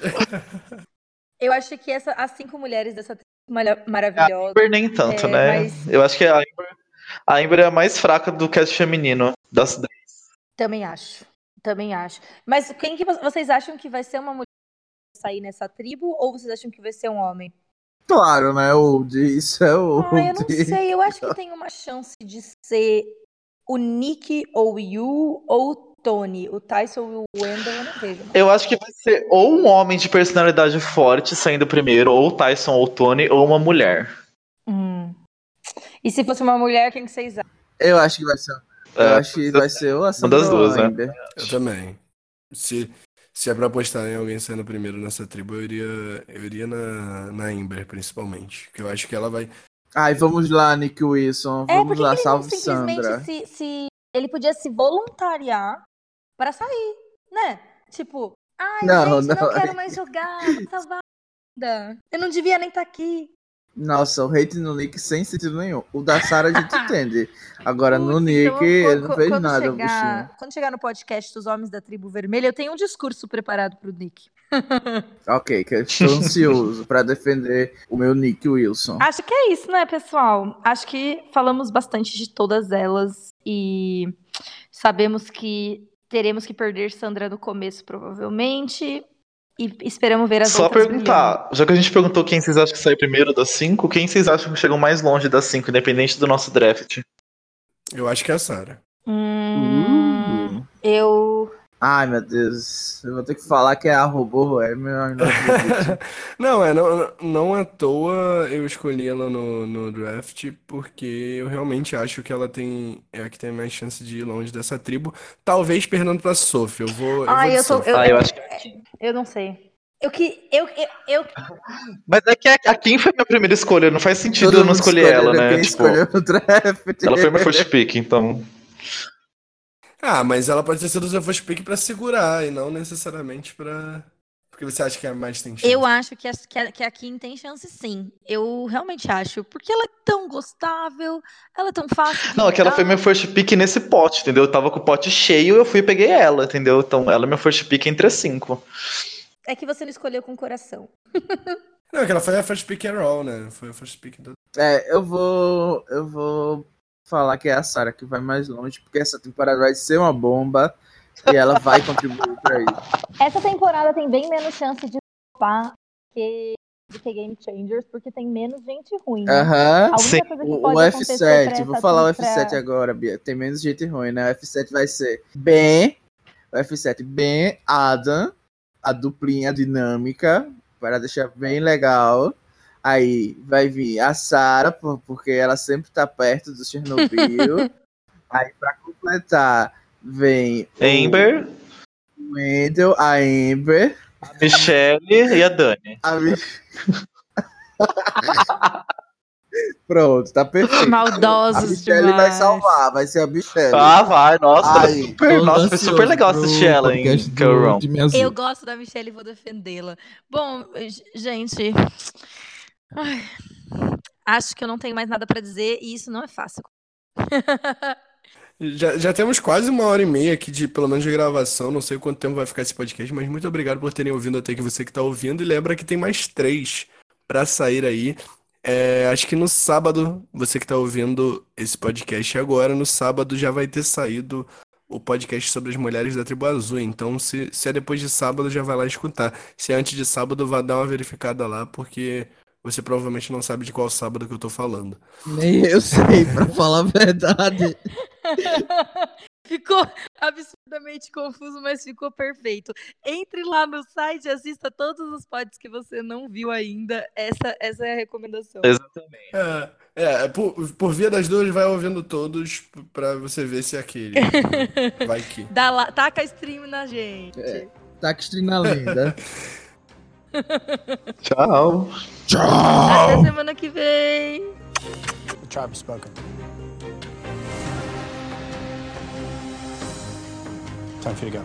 Eu acho que essa, as cinco mulheres dessa trilha maravilhosa... A Amber nem tanto, é, né? Mas... Eu acho que a Amber, a Amber é a mais fraca do cast feminino das dez. Também acho. Também acho. Mas quem que vocês acham que vai ser uma mulher que vai sair nessa tribo? Ou vocês acham que vai ser um homem? Claro, né? O disso é o... Ah, eu não sei. Eu acho que tem uma chance de ser o Nick ou o Yu ou o Tony. O Tyson ou o Wendell, eu não vejo. Eu acho que vai ser ou um homem de personalidade forte saindo primeiro, ou o Tyson ou o Tony, ou uma mulher. Hum. E se fosse uma mulher, quem que vocês acham? Eu acho que vai ser... Eu acho que vai ser ou a Sandra ou a Amber. Né? Eu também. Se, se é pra apostar em alguém saindo primeiro nessa tribo, eu iria, eu iria na, na Amber, principalmente. Porque eu acho que ela vai, Ai, vamos lá, Nick Wilson. Vamos é, lá, salve Sandra. Se, se, ele podia se voluntariar pra sair, né? Tipo, ai, não, gente, não, não quero mais jogar, tá vada. Eu não devia nem estar tá aqui. Nossa, o hate no Nick sem sentido nenhum. O da Sarah a gente entende. Agora, Puts, no Nick, então, ele não fez nada, chegar, bichinho. Quando chegar no podcast dos Homens da Tribo Vermelha, eu tenho um discurso preparado pro Nick. Ok, que eu estou ansioso pra defender o meu Nick Wilson. Acho que é isso, né, pessoal? Acho que falamos bastante de todas elas e sabemos que teremos que perder Sandra no começo, provavelmente. E esperamos ver as Só outras. Só perguntar, milhões. Já que a gente perguntou quem vocês acham que sai primeiro das cinco, quem vocês acham que chegou mais longe das cinco, independente do nosso draft? Eu acho que é a Sarah. Hum, hum. Eu... Ai, meu Deus. Eu vou ter que falar que é a robô. É melhor não acredito. Não, é, não, não à toa eu escolhi ela no, no draft, porque eu realmente acho que ela tem é a que tem mais chance de ir longe dessa tribo. Talvez perdendo pra Sophie. Eu vou. Ai, eu, eu, sou, eu, ah, eu, eu acho que... Eu não sei. Eu que. Eu, eu, eu... Mas é que a, a Kim foi minha primeira escolha. Não faz sentido Todo eu não escolher ela, né? Tipo, no draft. Ela foi minha first pick, então. Ah, mas ela pode ter sido o first pick pra segurar e não necessariamente pra... Porque você acha que a mais tem chance? Eu acho que a, que a Kim tem chance, sim. Eu realmente acho. Porque ela é tão gostável, ela é tão fácil. Não, é que ela foi minha first pick nesse pote, entendeu? Eu tava com o pote cheio e eu fui e peguei ela, entendeu? Então ela é minha first pick entre as cinco. É que você não escolheu com o coração. Não, é que ela foi a first pick and all, né? Foi a first pick do... É, eu vou... Eu vou... falar que é a Sarah que vai mais longe, porque essa temporada vai ser uma bomba e ela vai contribuir pra isso. Essa temporada tem bem menos chance de flopar que de ter Game Changers, porque tem menos gente ruim. Aham, uh-huh. O, o F sete, vou falar pra... o F sete agora, Bia, tem menos gente ruim, né? O F sete vai ser Ben, o F sete Ben, Adam, a duplinha dinâmica, para deixar bem legal. Aí vai vir a Sarah, porque ela sempre tá perto do Chernobyl. Aí, pra completar, vem... Amber. O Wendell, a Amber. A Michelle e a Dani. A Mich... Pronto, tá perfeito. Maldosos a Michelle demais. Vai salvar, vai ser a Michelle. Ah, vai, nossa. Ai, super, nossa, foi super legal assistir ela, hein? Eu gosto da Michelle e vou defendê-la. Bom, gente... Ai, acho que eu não tenho mais nada pra dizer e isso não é fácil. já, já temos quase uma hora e meia aqui de, pelo menos, de gravação. Não sei quanto tempo vai ficar esse podcast, mas muito obrigado por terem ouvido até que você que tá ouvindo. E lembra que tem mais três pra sair aí. É, acho que no sábado, você que tá ouvindo esse podcast agora, no sábado já vai ter saído o podcast sobre as mulheres da Tribo Azul. Então, se, se é depois de sábado, já vai lá escutar. Se é antes de sábado, vá dar uma verificada lá, porque... Você provavelmente não sabe de qual sábado que eu tô falando. Nem eu sei, pra falar a verdade. Ficou absurdamente confuso, mas ficou perfeito. Entre lá no site e assista todos os pods que você não viu ainda. Essa, essa é a recomendação. Exatamente. É, é por, por via das dúvidas, vai ouvindo todos pra você ver se é aquele. Vai que. Dá lá, taca stream na gente. É, taca stream na lenda. Tchau. Tchau. Até semana que vem. The tribe has spoken. Time for you to go.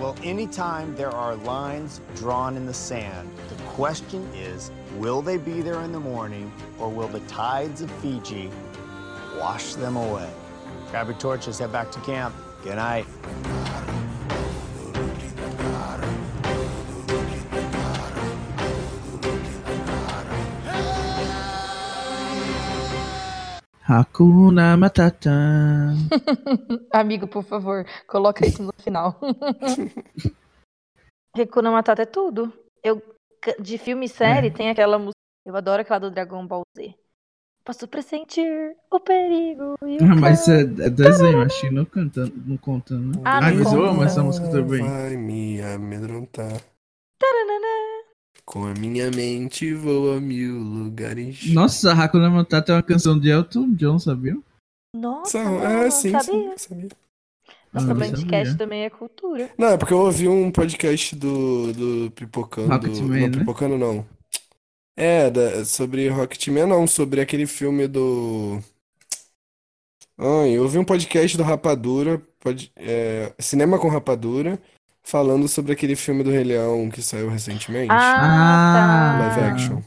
Well, anytime there are lines drawn in the sand, the question is, will they be there in the morning, or will the tides of Fiji wash them away? Grab your torches, head back to camp. Good night. Hakuna Matata. Amigo, por favor, coloca isso no final. Hakuna Matata é tudo. Eu, de filme e série, é. Tem aquela música. Eu adoro aquela do Dragon Ball Z. Posso pressentir o perigo e o... Ah, mas é, é desenho, acho que não canta, não conta, né? Ah, não ah mas conta. Eu amo essa música também. Vai me amedrontar. Taranana. Com a minha mente vou a mil lugares. Nossa, a Hakuna Matata é uma canção de Elton John, sabia? Nossa, São... não, ah, não sim, sabia. Sim, sabia. Nossa, o BlindCast também é cultura. Não, é porque eu ouvi um podcast do, do Pipocando. Rocketman, não, né? Pipocando não. É, da, sobre Rocketman não, sobre aquele filme do... Ai, eu ouvi um podcast do Rapadura, pod, é, Cinema com Rapadura, falando sobre aquele filme do Rei Leão que saiu recentemente. Ah, tá. Live action.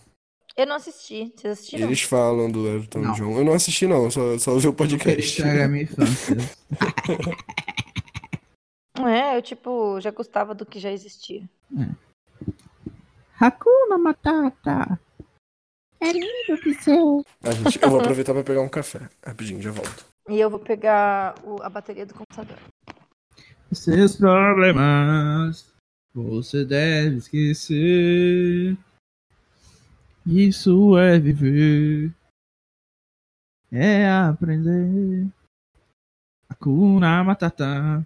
Eu não assisti, vocês assistiram? Eles falam do Elton não. John. Eu não assisti não, só, só ouvi o podcast. É, eu tipo, já gostava do que já existia. É. Hakuna Matata. É lindo que seu. A gente, eu vou aproveitar pra pegar um café. Rapidinho, já volto. E eu vou pegar o, a bateria do computador. Os seus problemas você deve esquecer. Isso é viver, é aprender. Hakuna Matata.